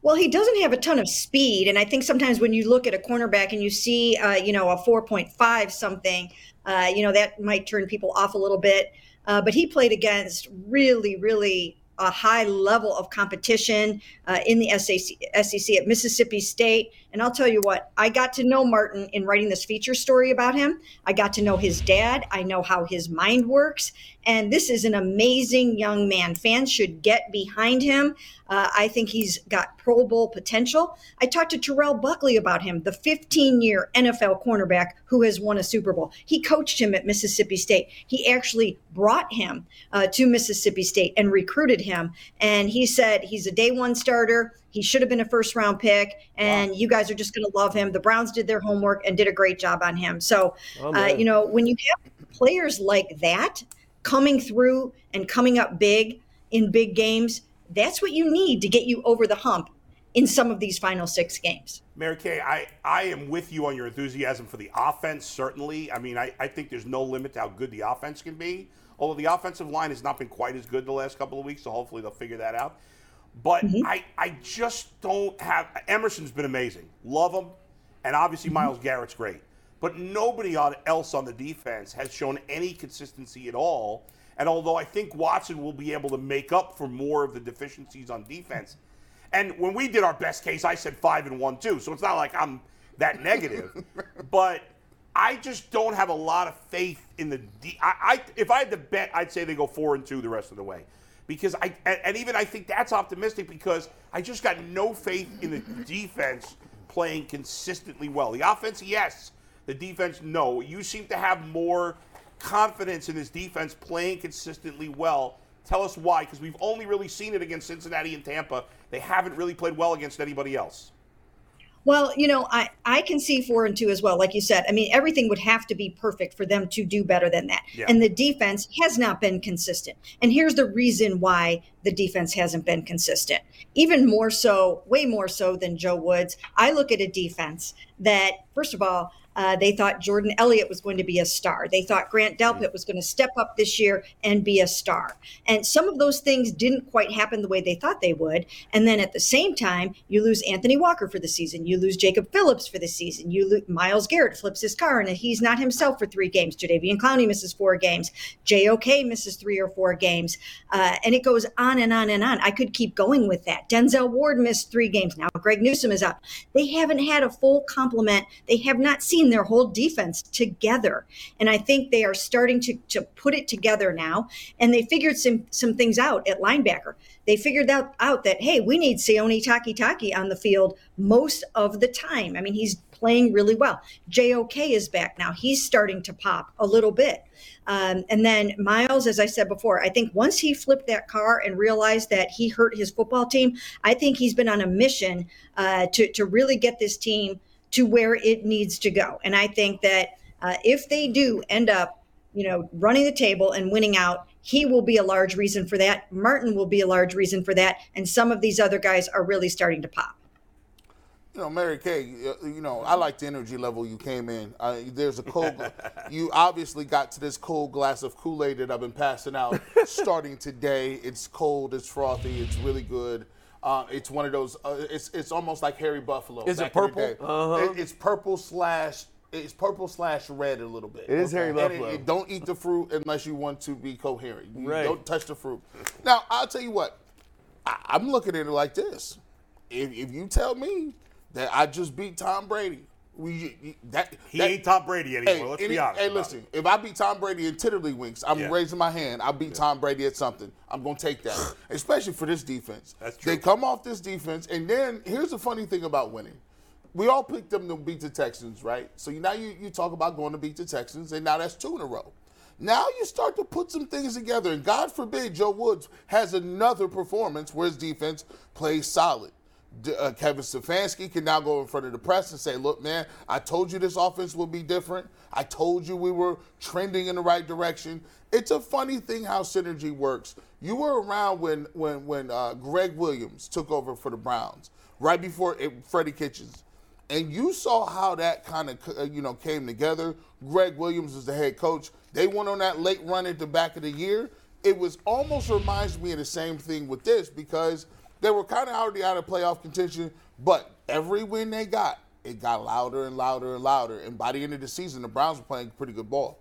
Well, he doesn't have a ton of speed, and I think sometimes when you look at a cornerback and you see, uh, you know, a four point five something, uh, you know, that might turn people off a little bit. Uh, but he played against really, really a high level of competition uh, in the S E C at Mississippi State. And I'll tell you what, I got to know Martin in writing this feature story about him. I got to know his dad. I know how his mind works. And this is an amazing young man. Fans should get behind him. Uh, I think he's got Pro Bowl potential. I talked to Terrell Buckley about him, the fifteen-year N F L cornerback who has won a Super Bowl. He coached him at Mississippi State. He actually brought him uh, to Mississippi State and recruited him. And he said he's a day one starter. He should have been a first-round pick, and wow. you guys are just going to love him. The Browns did their homework and did a great job on him. So, oh, uh, you know, when you have players like that coming through and coming up big in big games, that's what you need to get you over the hump in some of these final six games. Mary Kay, I, I am with you on your enthusiasm for the offense, certainly. I mean, I, I think there's no limit to how good the offense can be, although the offensive line has not been quite as good the last couple of weeks, so hopefully they'll figure that out. But mm-hmm. I, I just don't have – Emerson's been amazing. Love him. And obviously mm-hmm. Miles Garrett's great. But nobody else on the defense has shown any consistency at all. And although I think Watson will be able to make up for more of the deficiencies on defense. And when we did our best case, I said five and one, too. So it's not like I'm that negative. But I just don't have a lot of faith in the de- – I, I, if I had to bet, I'd say they go four and two the rest of the way. Because I and even I think that's optimistic because I just got no faith in the defense playing consistently well. The offense, yes. The defense, no. You seem to have more confidence in this defense playing consistently well. Tell us why, because we've only really seen it against Cincinnati and Tampa. They haven't really played well against anybody else. Well, you know, I, I can see four and two as well, like you said. I mean, everything would have to be perfect for them to do better than that. Yeah. And the defense has not been consistent. And here's the reason why the defense hasn't been consistent. Even more so, way more so than Joe Woods. I look at a defense that, first of all, Uh, they thought Jordan Elliott was going to be a star. They thought Grant Delpit was going to step up this year and be a star. And some of those things didn't quite happen the way they thought they would. And then at the same time, you lose Anthony Walker for the season. You lose Jacob Phillips for the season. You lose Miles Garrett flips his car and he's not himself for three games. Jadeveon Clowney misses four games. J O K misses three or four games. Uh, and it goes on and on and on. I could keep going with that. Denzel Ward missed three games. Now Greg Newsom is out. They haven't had a full complement. They have not seen their whole defense together. And I think they are starting to, to put it together now. And they figured some, some things out at linebacker. They figured out, out that, hey, we need Sione Takitaki on the field most of the time. I mean, he's playing really well. J O K is back now. He's starting to pop a little bit. Um, and then Miles, as I said before, I think once he flipped that car and realized that he hurt his football team, I think he's been on a mission uh, to, to really get this team to where it needs to go. And I think that uh, if they do end up, you know, running the table and winning out, he will be a large reason for that. Martin will be a large reason for that. And some of these other guys are really starting to pop. You know, Mary Kay, you know, I like the energy level you came in. Uh, there's a cold – you obviously got to this cold glass of Kool-Aid that I've been passing out starting today. It's cold. It's frothy. It's really good. Uh, it's one of those. Uh, it's it's almost like Harry Buffalo. Is it purple? Uh-huh. It, it's purple slash. It's purple slash red a little bit. It is Harry Buffalo. It, it, don't eat the fruit unless you want to be coherent. You right. Don't touch the fruit. Now I'll tell you what. I, I'm looking at it like this. If, if you tell me that I just beat Tom Brady, We that he that, ain't Tom Brady anymore. Hey, Let's any, be honest. Hey, listen. It. If I beat Tom Brady in tiddlywinks, I'm yeah. raising my hand. I beat yeah. Tom Brady at something. I'm gonna take that, especially for this defense. That's true. They come off this defense, and then here's the funny thing about winning. We all picked them to beat the Texans, right? So now you, you talk about going to beat the Texans, and now that's two in a row. Now you start to put some things together, and God forbid Joe Woods has another performance where his defense plays solid. Uh, Kevin Stefanski can now go in front of the press and say, look, man, I told you this offense would be different. I told you we were trending in the right direction. It's a funny thing how synergy works. You were around when when when uh, Greg Williams took over for the Browns, right before it, Freddie Kitchens. And you saw how that kind of, you know, came together. Greg Williams was the head coach. They went on that late run at the back of the year. It was almost reminds me of the same thing with this because they were kind of already out of playoff contention, but every win they got, it got louder and louder and louder. And by the end of the season, the Browns were playing pretty good ball.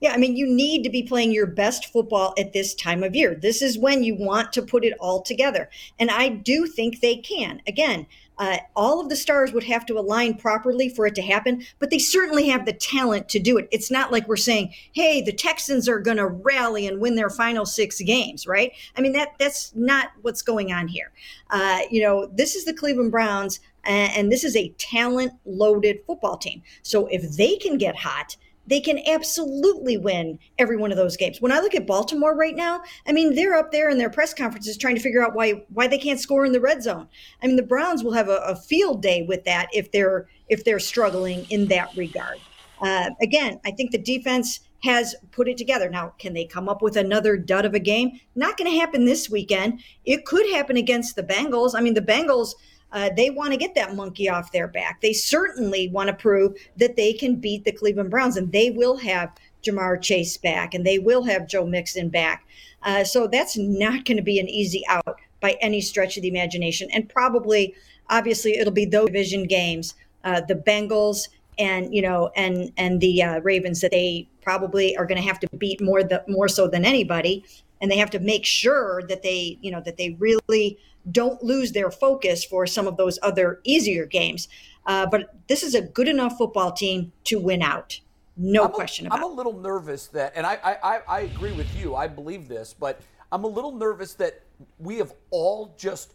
Yeah, I mean, you need to be playing your best football at this time of year. This is when you want to put it all together. And I do think they can. Again, uh, all of the stars would have to align properly for it to happen, but they certainly have the talent to do it. It's not like we're saying, hey, the Texans are going to rally and win their final six games, right? I mean, that that's not what's going on here. Uh, you know, this is the Cleveland Browns, and this is a talent-loaded football team. So if they can get hot, they can absolutely win every one of those games. When I look at Baltimore right now, I mean, they're up there in their press conferences trying to figure out why why they can't score in the red zone. I mean, the Browns will have a, a field day with that if they're if they're struggling in that regard. Uh, again, I think the defense has put it together. Now, can they come up with another dud of a game? Not going to happen this weekend. It could happen against the Bengals. I mean, the Bengals, Uh, they want to get that monkey off their back. They certainly want to prove that they can beat the Cleveland Browns, and they will have Jamar Chase back, and they will have Joe Mixon back. Uh, so that's not going to be an easy out by any stretch of the imagination. And probably, obviously, it'll be those division games, uh, the Bengals and you know and and the uh, Ravens that they probably are going to have to beat more the, more so than anybody. And they have to make sure that they, you know, that they really don't lose their focus for some of those other easier games. Uh, but this is a good enough football team to win out. No I'm question a, about it. I'm a little nervous that, and I, I, I agree with you. I believe this, but I'm a little nervous that we have all just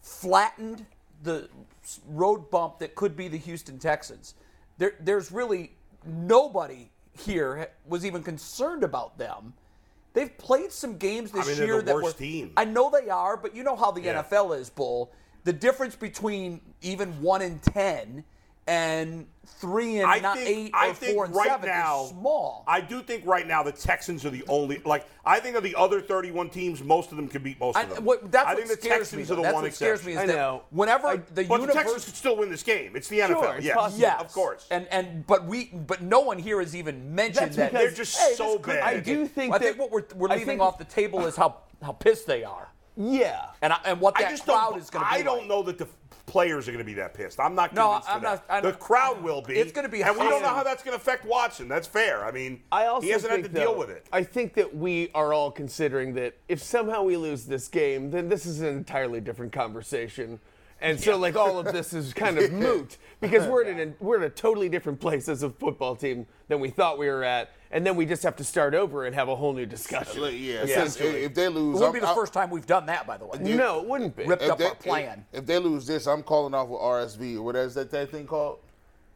flattened the road bump that could be the Houston Texans. There, there's really nobody here was even concerned about them. They've played some games this I mean, year the that were team. I know they are, but you know how the yeah. N F L is, Bull. The difference between even one and ten and three and I not think, eight or I think four and right seven now, is small. I do think right now the Texans are the only. Like I think of the other thirty-one teams, most of them can beat most of them. I, what, that's I what think the Texans me, are the that's one exception. I know. Whenever I, the but universe, the Texans could still win this game. It's the N F L. Sure, it's yes, possible. yes, of course. And and but we but no one here has even mentioned that's that they're just hey, so bad. I do think. I that, think what we're we're leaving think, off the table is how how pissed they are. Yeah. And I, and what that crowd is going to be. I don't know that the players are going to be that pissed. I'm not convinced no, I'm not, I'm The crowd not, will be. It's going to be. And we don't know how that's going to affect Watson. That's fair. I mean, I also he hasn't had to though, deal with it. I think that we are all considering that if somehow we lose this game, then this is an entirely different conversation. And so, yeah. like, all of this is kind of moot because we're in a, we're in a totally different place as a football team than we thought we were at. And then we just have to start over and have a whole new discussion. Yeah, yes. If they lose, it wouldn't I'm, be the I'm, first time we've done that, by the way. If, no, it wouldn't be. Ripped up they, our plan. If, if they lose this, I'm calling off with R S V or whatever is that, that thing called.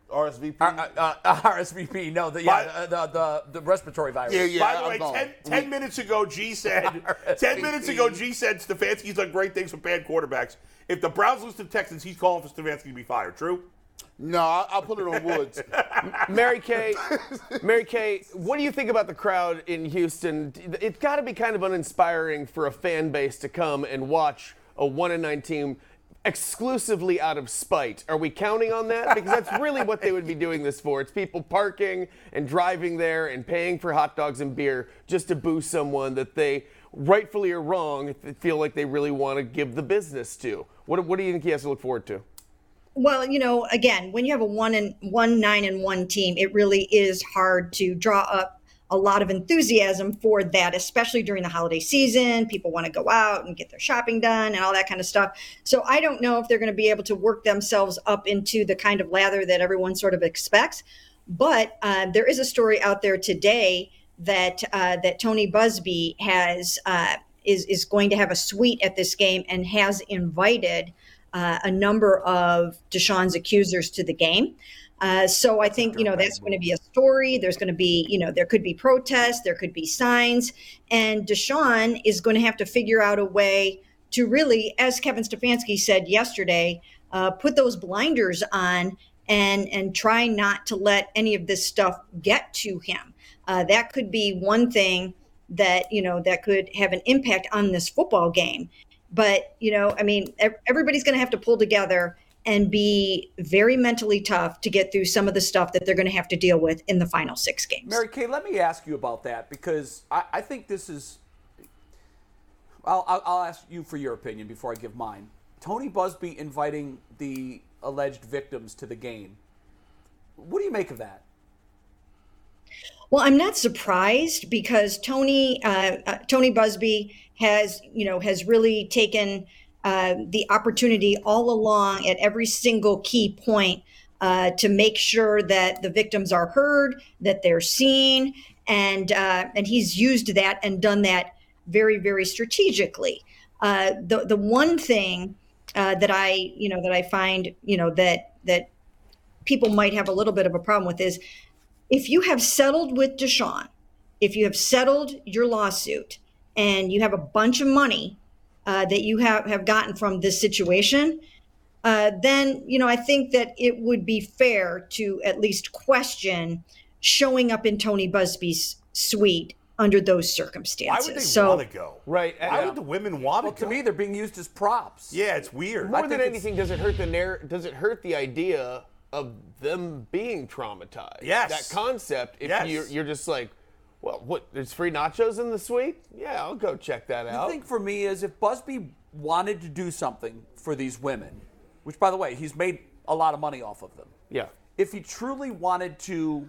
R S V P? Uh, uh, R S V P, no, the, yeah, By, the, the the respiratory virus. Yeah, yeah, By the way, ten, ten minutes ago, G said, ten minutes ago, G said Stefanski's done great things with bad quarterbacks. If the Browns lose to the Texans, he's calling for Stefanski to be fired. True? No, I'll, I'll put it on Woods. Mary Kay, Mary Kay, what do you think about the crowd in Houston? It's got to be kind of uninspiring for a fan base to come and watch a one and nine team exclusively out of spite. Are we counting on that? Because that's really what they would be doing this for. It's people parking and driving there and paying for hot dogs and beer just to boo someone that they, rightfully or wrong, feel like they really want to give the business to. What, what do you think he has to look forward to? Well, you know, again, when you have a one and one, nine and one team, it really is hard to draw up a lot of enthusiasm for that, especially during the holiday season. People want to go out and get their shopping done and all that kind of stuff. So I don't know if they're going to be able to work themselves up into the kind of lather that everyone sort of expects. But uh, there is a story out there today that uh, that Tony Buzbee has uh, is is going to have a suite at this game and has invited uh, a number of Deshaun's accusers to the game. Uh, so I think, you know, that's going to be a story. There's going to be, you know, there could be protests, there could be signs, and Deshaun is going to have to figure out a way to really, as Kevin Stefanski said yesterday, uh, put those blinders on and and try not to let any of this stuff get to him. Uh, that could be one thing that, you know, that could have an impact on this football game. But, you know, I mean, everybody's going to have to pull together and be very mentally tough to get through some of the stuff that they're going to have to deal with in the final six games. Mary Kay, let me ask you about that, because I, I think this is I'll, – I'll, I'll ask you for your opinion before I give mine. Tony Buzbee inviting the alleged victims to the game. What do you make of that? Well, I'm not surprised, because Tony uh, uh, Tony Buzbee has, you know, has really taken – Uh, the opportunity all along at every single key point uh, to make sure that the victims are heard, that they're seen, and uh, and he's used that and done that very, very strategically. Uh, the the one thing uh, that I you know that I find you know that that people might have a little bit of a problem with is, if you have settled with Deshaun, if you have settled your lawsuit, and you have a bunch of money Uh, that you have, have gotten from this situation, uh, then, you know, I think that it would be fair to at least question showing up in Tony Busby's suite under those circumstances. Why would they so, want to go? Right. Why yeah. would the women want well, to go? Well, to me, they're being used as props. Yeah, it's weird. More I than anything, does it hurt the narr- does it hurt the idea of them being traumatized? Yes. That concept, if yes. you're, you're just like, well, what, there's free nachos in the suite? Yeah, I'll go check that out. The thing for me is, if Buzbee wanted to do something for these women, which, by the way, he's made a lot of money off of them. Yeah. If he truly wanted to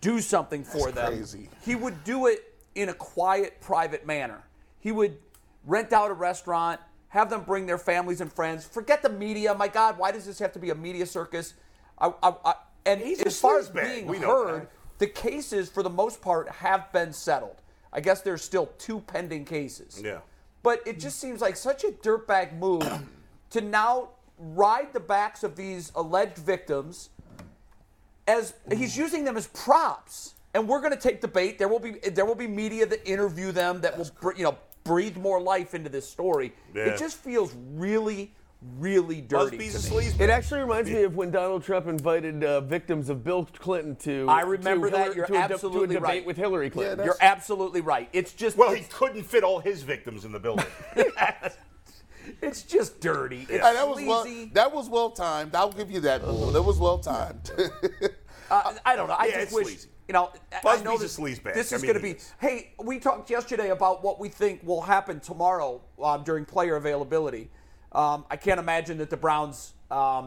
do something for That's them, crazy. He would do it in a quiet, private manner. He would rent out a restaurant, have them bring their families and friends. Forget the media. My God, why does this have to be a media circus? I, I, I, and he's as far as being we heard... The cases, for the most part, have been settled. I guess there's still two pending cases. Yeah. But it just seems like such a dirtbag move to now ride the backs of these alleged victims as he's using them as props. And we're going to take the bait. There will be there will be media that interview them that That's will, you know, breathe more life into this story. Yeah. It just feels really. really dirty. It actually reminds me of when Donald Trump invited uh, victims of Bill Clinton to I remember to that Hillary, you're to absolutely a, to a debate right. with Hillary Clinton. Yeah, you're absolutely right. It's just Well, it's, he couldn't fit all his victims in the building. It's just dirty. It's yeah, that was well, that was well timed. I'll give you that. Bull. That was well timed. uh, I don't know. I yeah, just wish sleazy. You know, Buzz I know this, this is I mean, going to be Hey, we talked yesterday about what we think will happen tomorrow um, during player availability. Um, I can't imagine that the Browns um,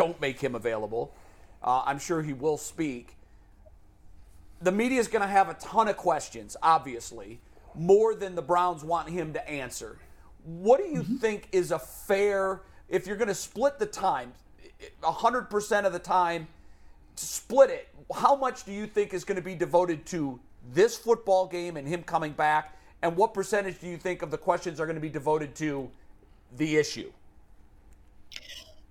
don't make him available. Uh, I'm sure he will speak. The media is going to have a ton of questions, obviously, more than the Browns want him to answer. What do you mm-hmm. think is a fair, if you're going to split the time, one hundred percent of the time, to split it, how much do you think is going to be devoted to this football game and him coming back? And what percentage do you think of the questions are going to be devoted to the issue?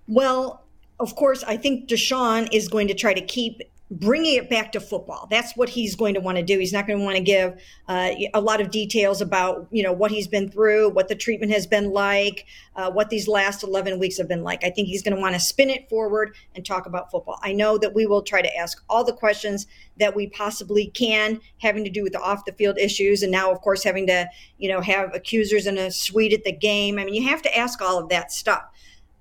Well, of course, I think Deshaun is going to try to keep bringing it back to football. That's what he's going to want to do. He's not going to want to give uh, a lot of details about, you know, what he's been through, what the treatment has been like, uh, what these last eleven weeks have been like. I think he's going to want to spin it forward and talk about football. I know that we will try to ask all the questions that we possibly can, having to do with the off the field issues. And now, of course, having to, you know, have accusers in a suite at the game. I mean, you have to ask all of that stuff.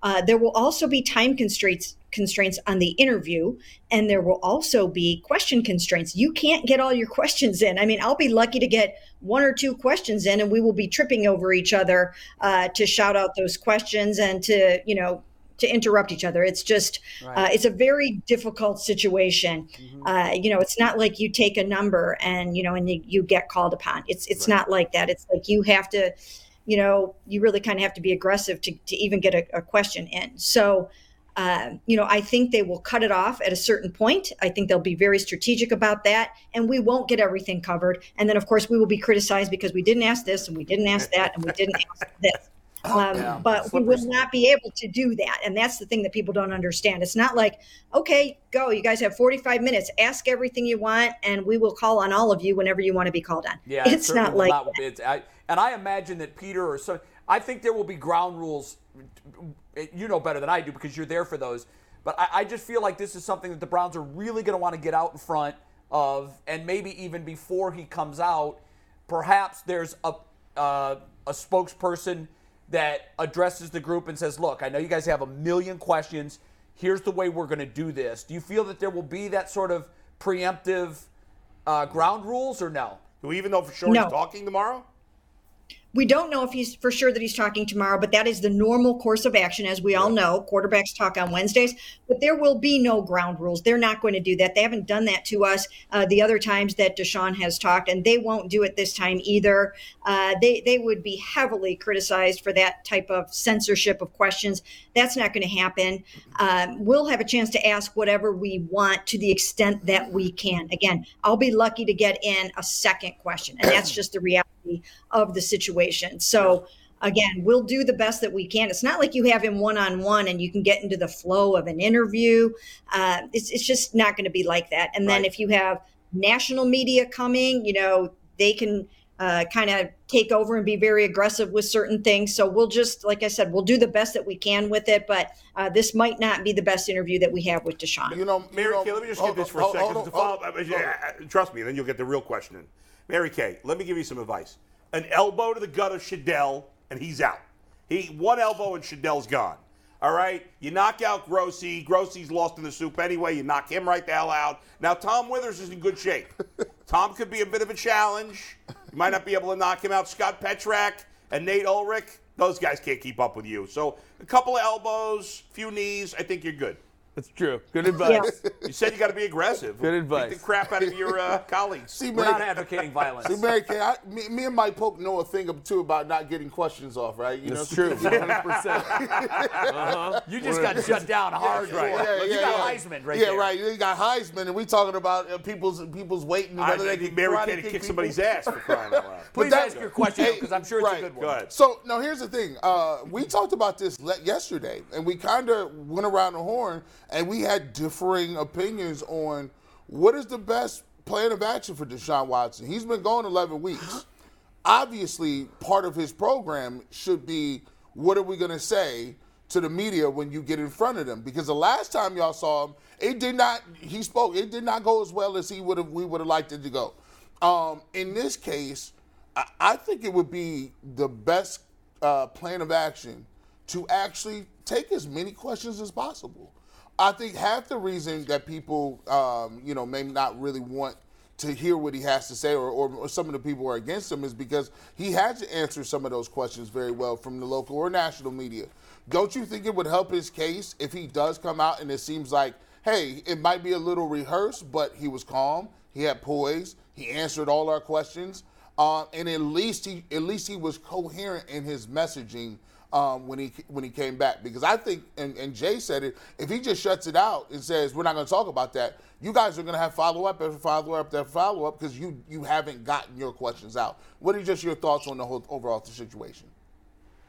Uh, there will also be time constraints constraints on the interview, and there will also be question constraints. You can't get all your questions in. I mean, I'll be lucky to get one or two questions in, and we will be tripping over each other uh, to shout out those questions and to, you know, to interrupt each other. It's just, right. uh, it's a very difficult situation. Mm-hmm. Uh, you know, it's not like you take a number and, you know, and you, you get called upon. It's, it's right. not like that. It's like you have to, you know, you really kind of have to be aggressive to, to even get a, a question in. So, uh, you know, I think they will cut it off at a certain point. I think they'll be very strategic about that, and we won't get everything covered. And then, of course, we will be criticized because we didn't ask this and we didn't ask that and we didn't ask this. Um, yeah, but we will not be able to do that. And that's the thing that people don't understand. It's not like, okay, go, you guys have forty-five minutes, ask everything you want, and we will call on all of you whenever you want to be called on. Yeah, it's it not like not, it's, I, and I imagine that Peter or so, I think there will be ground rules. You know better than I do because you're there for those. But I, I just feel like this is something that the Browns are really going to want to get out in front of, and maybe even before he comes out, perhaps there's a uh, a spokesperson that addresses the group and says, look, I know you guys have a million questions. Here's the way we're going to do this. Do you feel that there will be that sort of preemptive uh, ground rules or no? Do we even know for sure no. he's talking tomorrow? We don't know if he's for sure that he's talking tomorrow, but that is the normal course of action. As we all know, quarterbacks talk on Wednesdays, but there will be no ground rules. They're not going to do that. They haven't done that to us uh, the other times that Deshaun has talked, and they won't do it this time either. Uh, they, they would be heavily criticized for that type of censorship of questions. That's not going to happen. Um, we'll have a chance to ask whatever we want to the extent that we can. Again, I'll be lucky to get in a second question, and that's just the reality of the situation. So again, we'll do the best that we can. It's not like you have him one-on-one and you can get into the flow of an interview. Uh, it's, it's just not going to be like that. And right. then if you have national media coming, you know, they can uh, kind of take over and be very aggressive with certain things. So we'll just, like I said, we'll do the best that we can with it, but uh, this might not be the best interview that we have with Deshaun. You know, Mary Kay, let me just get this for a second. Trust me, then you'll get the real question in. Mary Kay, let me give you some advice. An elbow to the gut of Shedell, and he's out. He one elbow, and Shedell's gone. All right? You knock out Grossi. Grossi's lost in the soup anyway. You knock him right the hell out. Now, Tom Withers is in good shape. Tom could be a bit of a challenge. You might not be able to knock him out. Scott Petrak and Nate Ulrich, those guys can't keep up with you. So a couple of elbows, a few knees, I think you're good. That's true. Good advice. Yeah. You said you got to be aggressive. Good advice. Take the crap out of your uh, colleagues. See, Mary, we're not advocating violence. See, Mary Kay, I, me, me and Mike Polk know a thing or two about not getting questions off, right? You That's know? True. one hundred percent. uh-huh. You just got shut down hard. Yeah, right. Yeah, yeah, you got yeah. Heisman right yeah, there. Yeah, right. You got Heisman, and we're talking about uh, people's people's waiting. I they need Mary Kay to kick people. Somebody's ass for crying out loud. Please ask your question, because hey, I'm sure it's right. a good one. Go ahead. So, no, here's the thing. Uh, we talked about this le- yesterday, and we kind of went around the horn. And we had differing opinions on what is the best plan of action for Deshaun Watson. He's been gone eleven weeks. Obviously, part of his program should be, what are we going to say to the media when you get in front of them? Because the last time y'all saw him, it did not, he spoke, it did not go as well as he would have, we would have liked it to go. Um, in this case, I, I think it would be the best uh, plan of action to actually take as many questions as possible. I think half the reason that people, um, you know, may not really want to hear what he has to say, or, or, or some of the people are against him, is because he had to answer some of those questions very well from the local or national media. Don't you think it would help his case if he does come out and it seems like, hey, it might be a little rehearsed, but he was calm, he had poise, he answered all our questions, uh, and at least he at least he was coherent in his messaging. Um, when he when he came back, because I think, and, and Jay said it, if he just shuts it out and says, we're not going to talk about that, you guys are going to have follow-up after follow-up after follow-up because you, you haven't gotten your questions out. What are just your thoughts on the whole overall situation?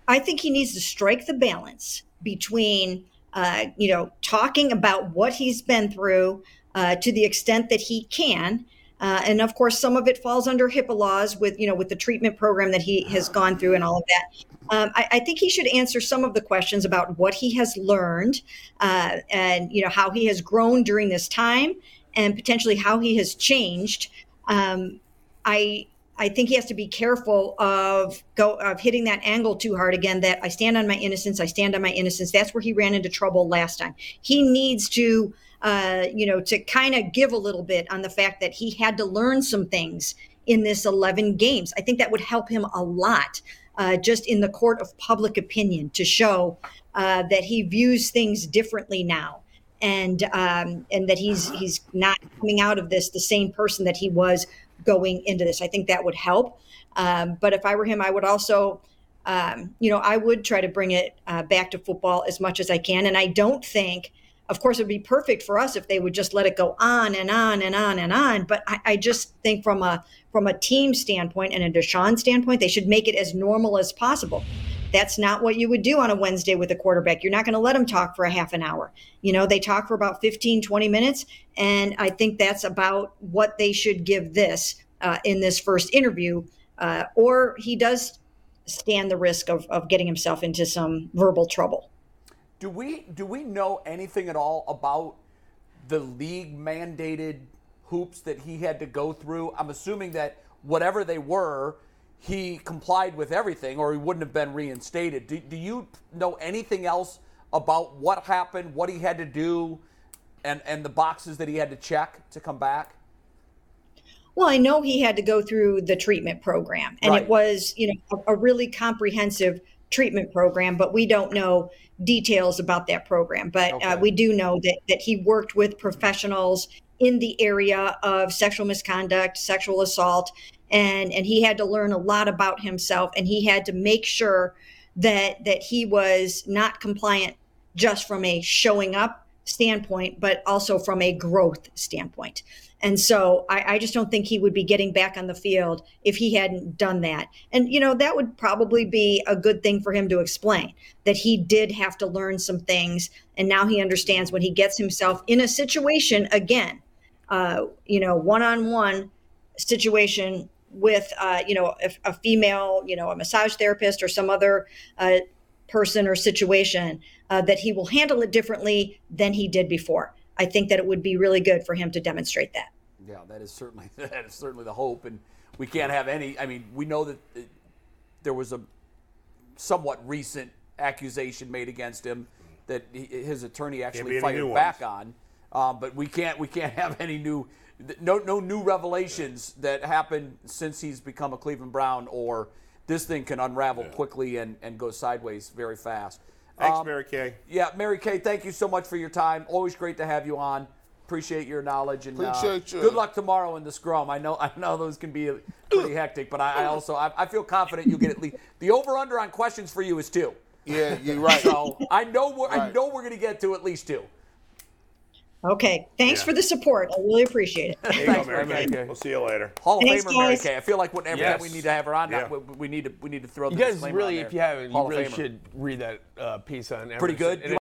I think he needs to strike the balance between, uh, you know, talking about what he's been through uh, to the extent that he can. Uh, and of course, some of it falls under HIPAA laws with, you know, with the treatment program that he has gone through and all of that. Um, I, I think he should answer some of the questions about what he has learned uh, and, you know, how he has grown during this time and potentially how he has changed. Um, I I think he has to be careful of go of hitting that angle too hard again, that I stand on my innocence. I stand on my innocence. That's where he ran into trouble last time. He needs to, uh, you know, to kind of give a little bit on the fact that he had to learn some things in this eleven games. I think that would help him a lot. uh, just in the court of public opinion to show uh, that he views things differently now, and um, and that he's he's not coming out of this the same person that he was going into this. I think that would help. Um, but if I were him, I would also, um, you know, I would try to bring it uh, back to football as much as I can. And I don't think, of course, it would be perfect for us if they would just let it go on and on and on and on. But I, I just think from a from a team standpoint and a Deshaun standpoint, they should make it as normal as possible. That's not what you would do on a Wednesday with a quarterback. You're not going to let him talk for a half an hour. You know, they talk for about fifteen, twenty minutes. And I think that's about what they should give this uh, in this first interview. Uh, or he does stand the risk of, of getting himself into some verbal trouble. Do we do we know anything at all about the league mandated hoops that he had to go through? I'm assuming that whatever they were, he complied with everything, or he wouldn't have been reinstated. Do, do you know anything else about what happened, what he had to do, and, and the boxes that he had to check to come back? Well, I know he had to go through the treatment program, and right. It was, you know, a, a really comprehensive treatment program, but we don't know details about that program. But okay. uh, we do know that, that he worked with professionals in the area of sexual misconduct, sexual assault, and, and he had to learn a lot about himself, and he had to make sure that that he was not compliant just from a showing up standpoint, but also from a growth standpoint. And so I, I just don't think he would be getting back on the field if he hadn't done that. And, you know, that would probably be a good thing for him to explain, that he did have to learn some things. And now he understands when he gets himself in a situation again, uh, you know, one-on-one situation with, uh, you know, a, a female, you know, a massage therapist or some other uh, person or situation, uh, that he will handle it differently than he did before. I think that it would be really good for him to demonstrate that. Yeah, that is certainly that is certainly the hope, and we can't have any. I mean, we know that it, there was a somewhat recent accusation made against him that he, his attorney actually fired back on. Uh, but we can't we can't have any new no no new revelations yeah. that happened since he's become a Cleveland Brown, or this thing can unravel yeah. quickly and, and go sideways very fast. Thanks, um, Mary Kay. Yeah, Mary Kay, thank you so much for your time. Always great to have you on. Appreciate your knowledge, and Appreciate uh, you. Good luck tomorrow in the scrum. I know, I know those can be pretty hectic, but I, I also I, I feel confident you'll get at least the over/under on questions for you is two. Yeah, you're right. So I know we're right. I know we're going to get to at least two. Okay, thanks yeah. for the support. I really appreciate it. There you thanks, go, Mary, Mary Kay. Kay. We'll see you later. Hall of thanks, Famer, Mary Kay. I feel like whenever yes. we need to have her on, yes. now, we, we need to we need to throw the disclaimer. You guys really, if you haven't, Hall you really Famer. should read that uh, piece on Emerson. Pretty good.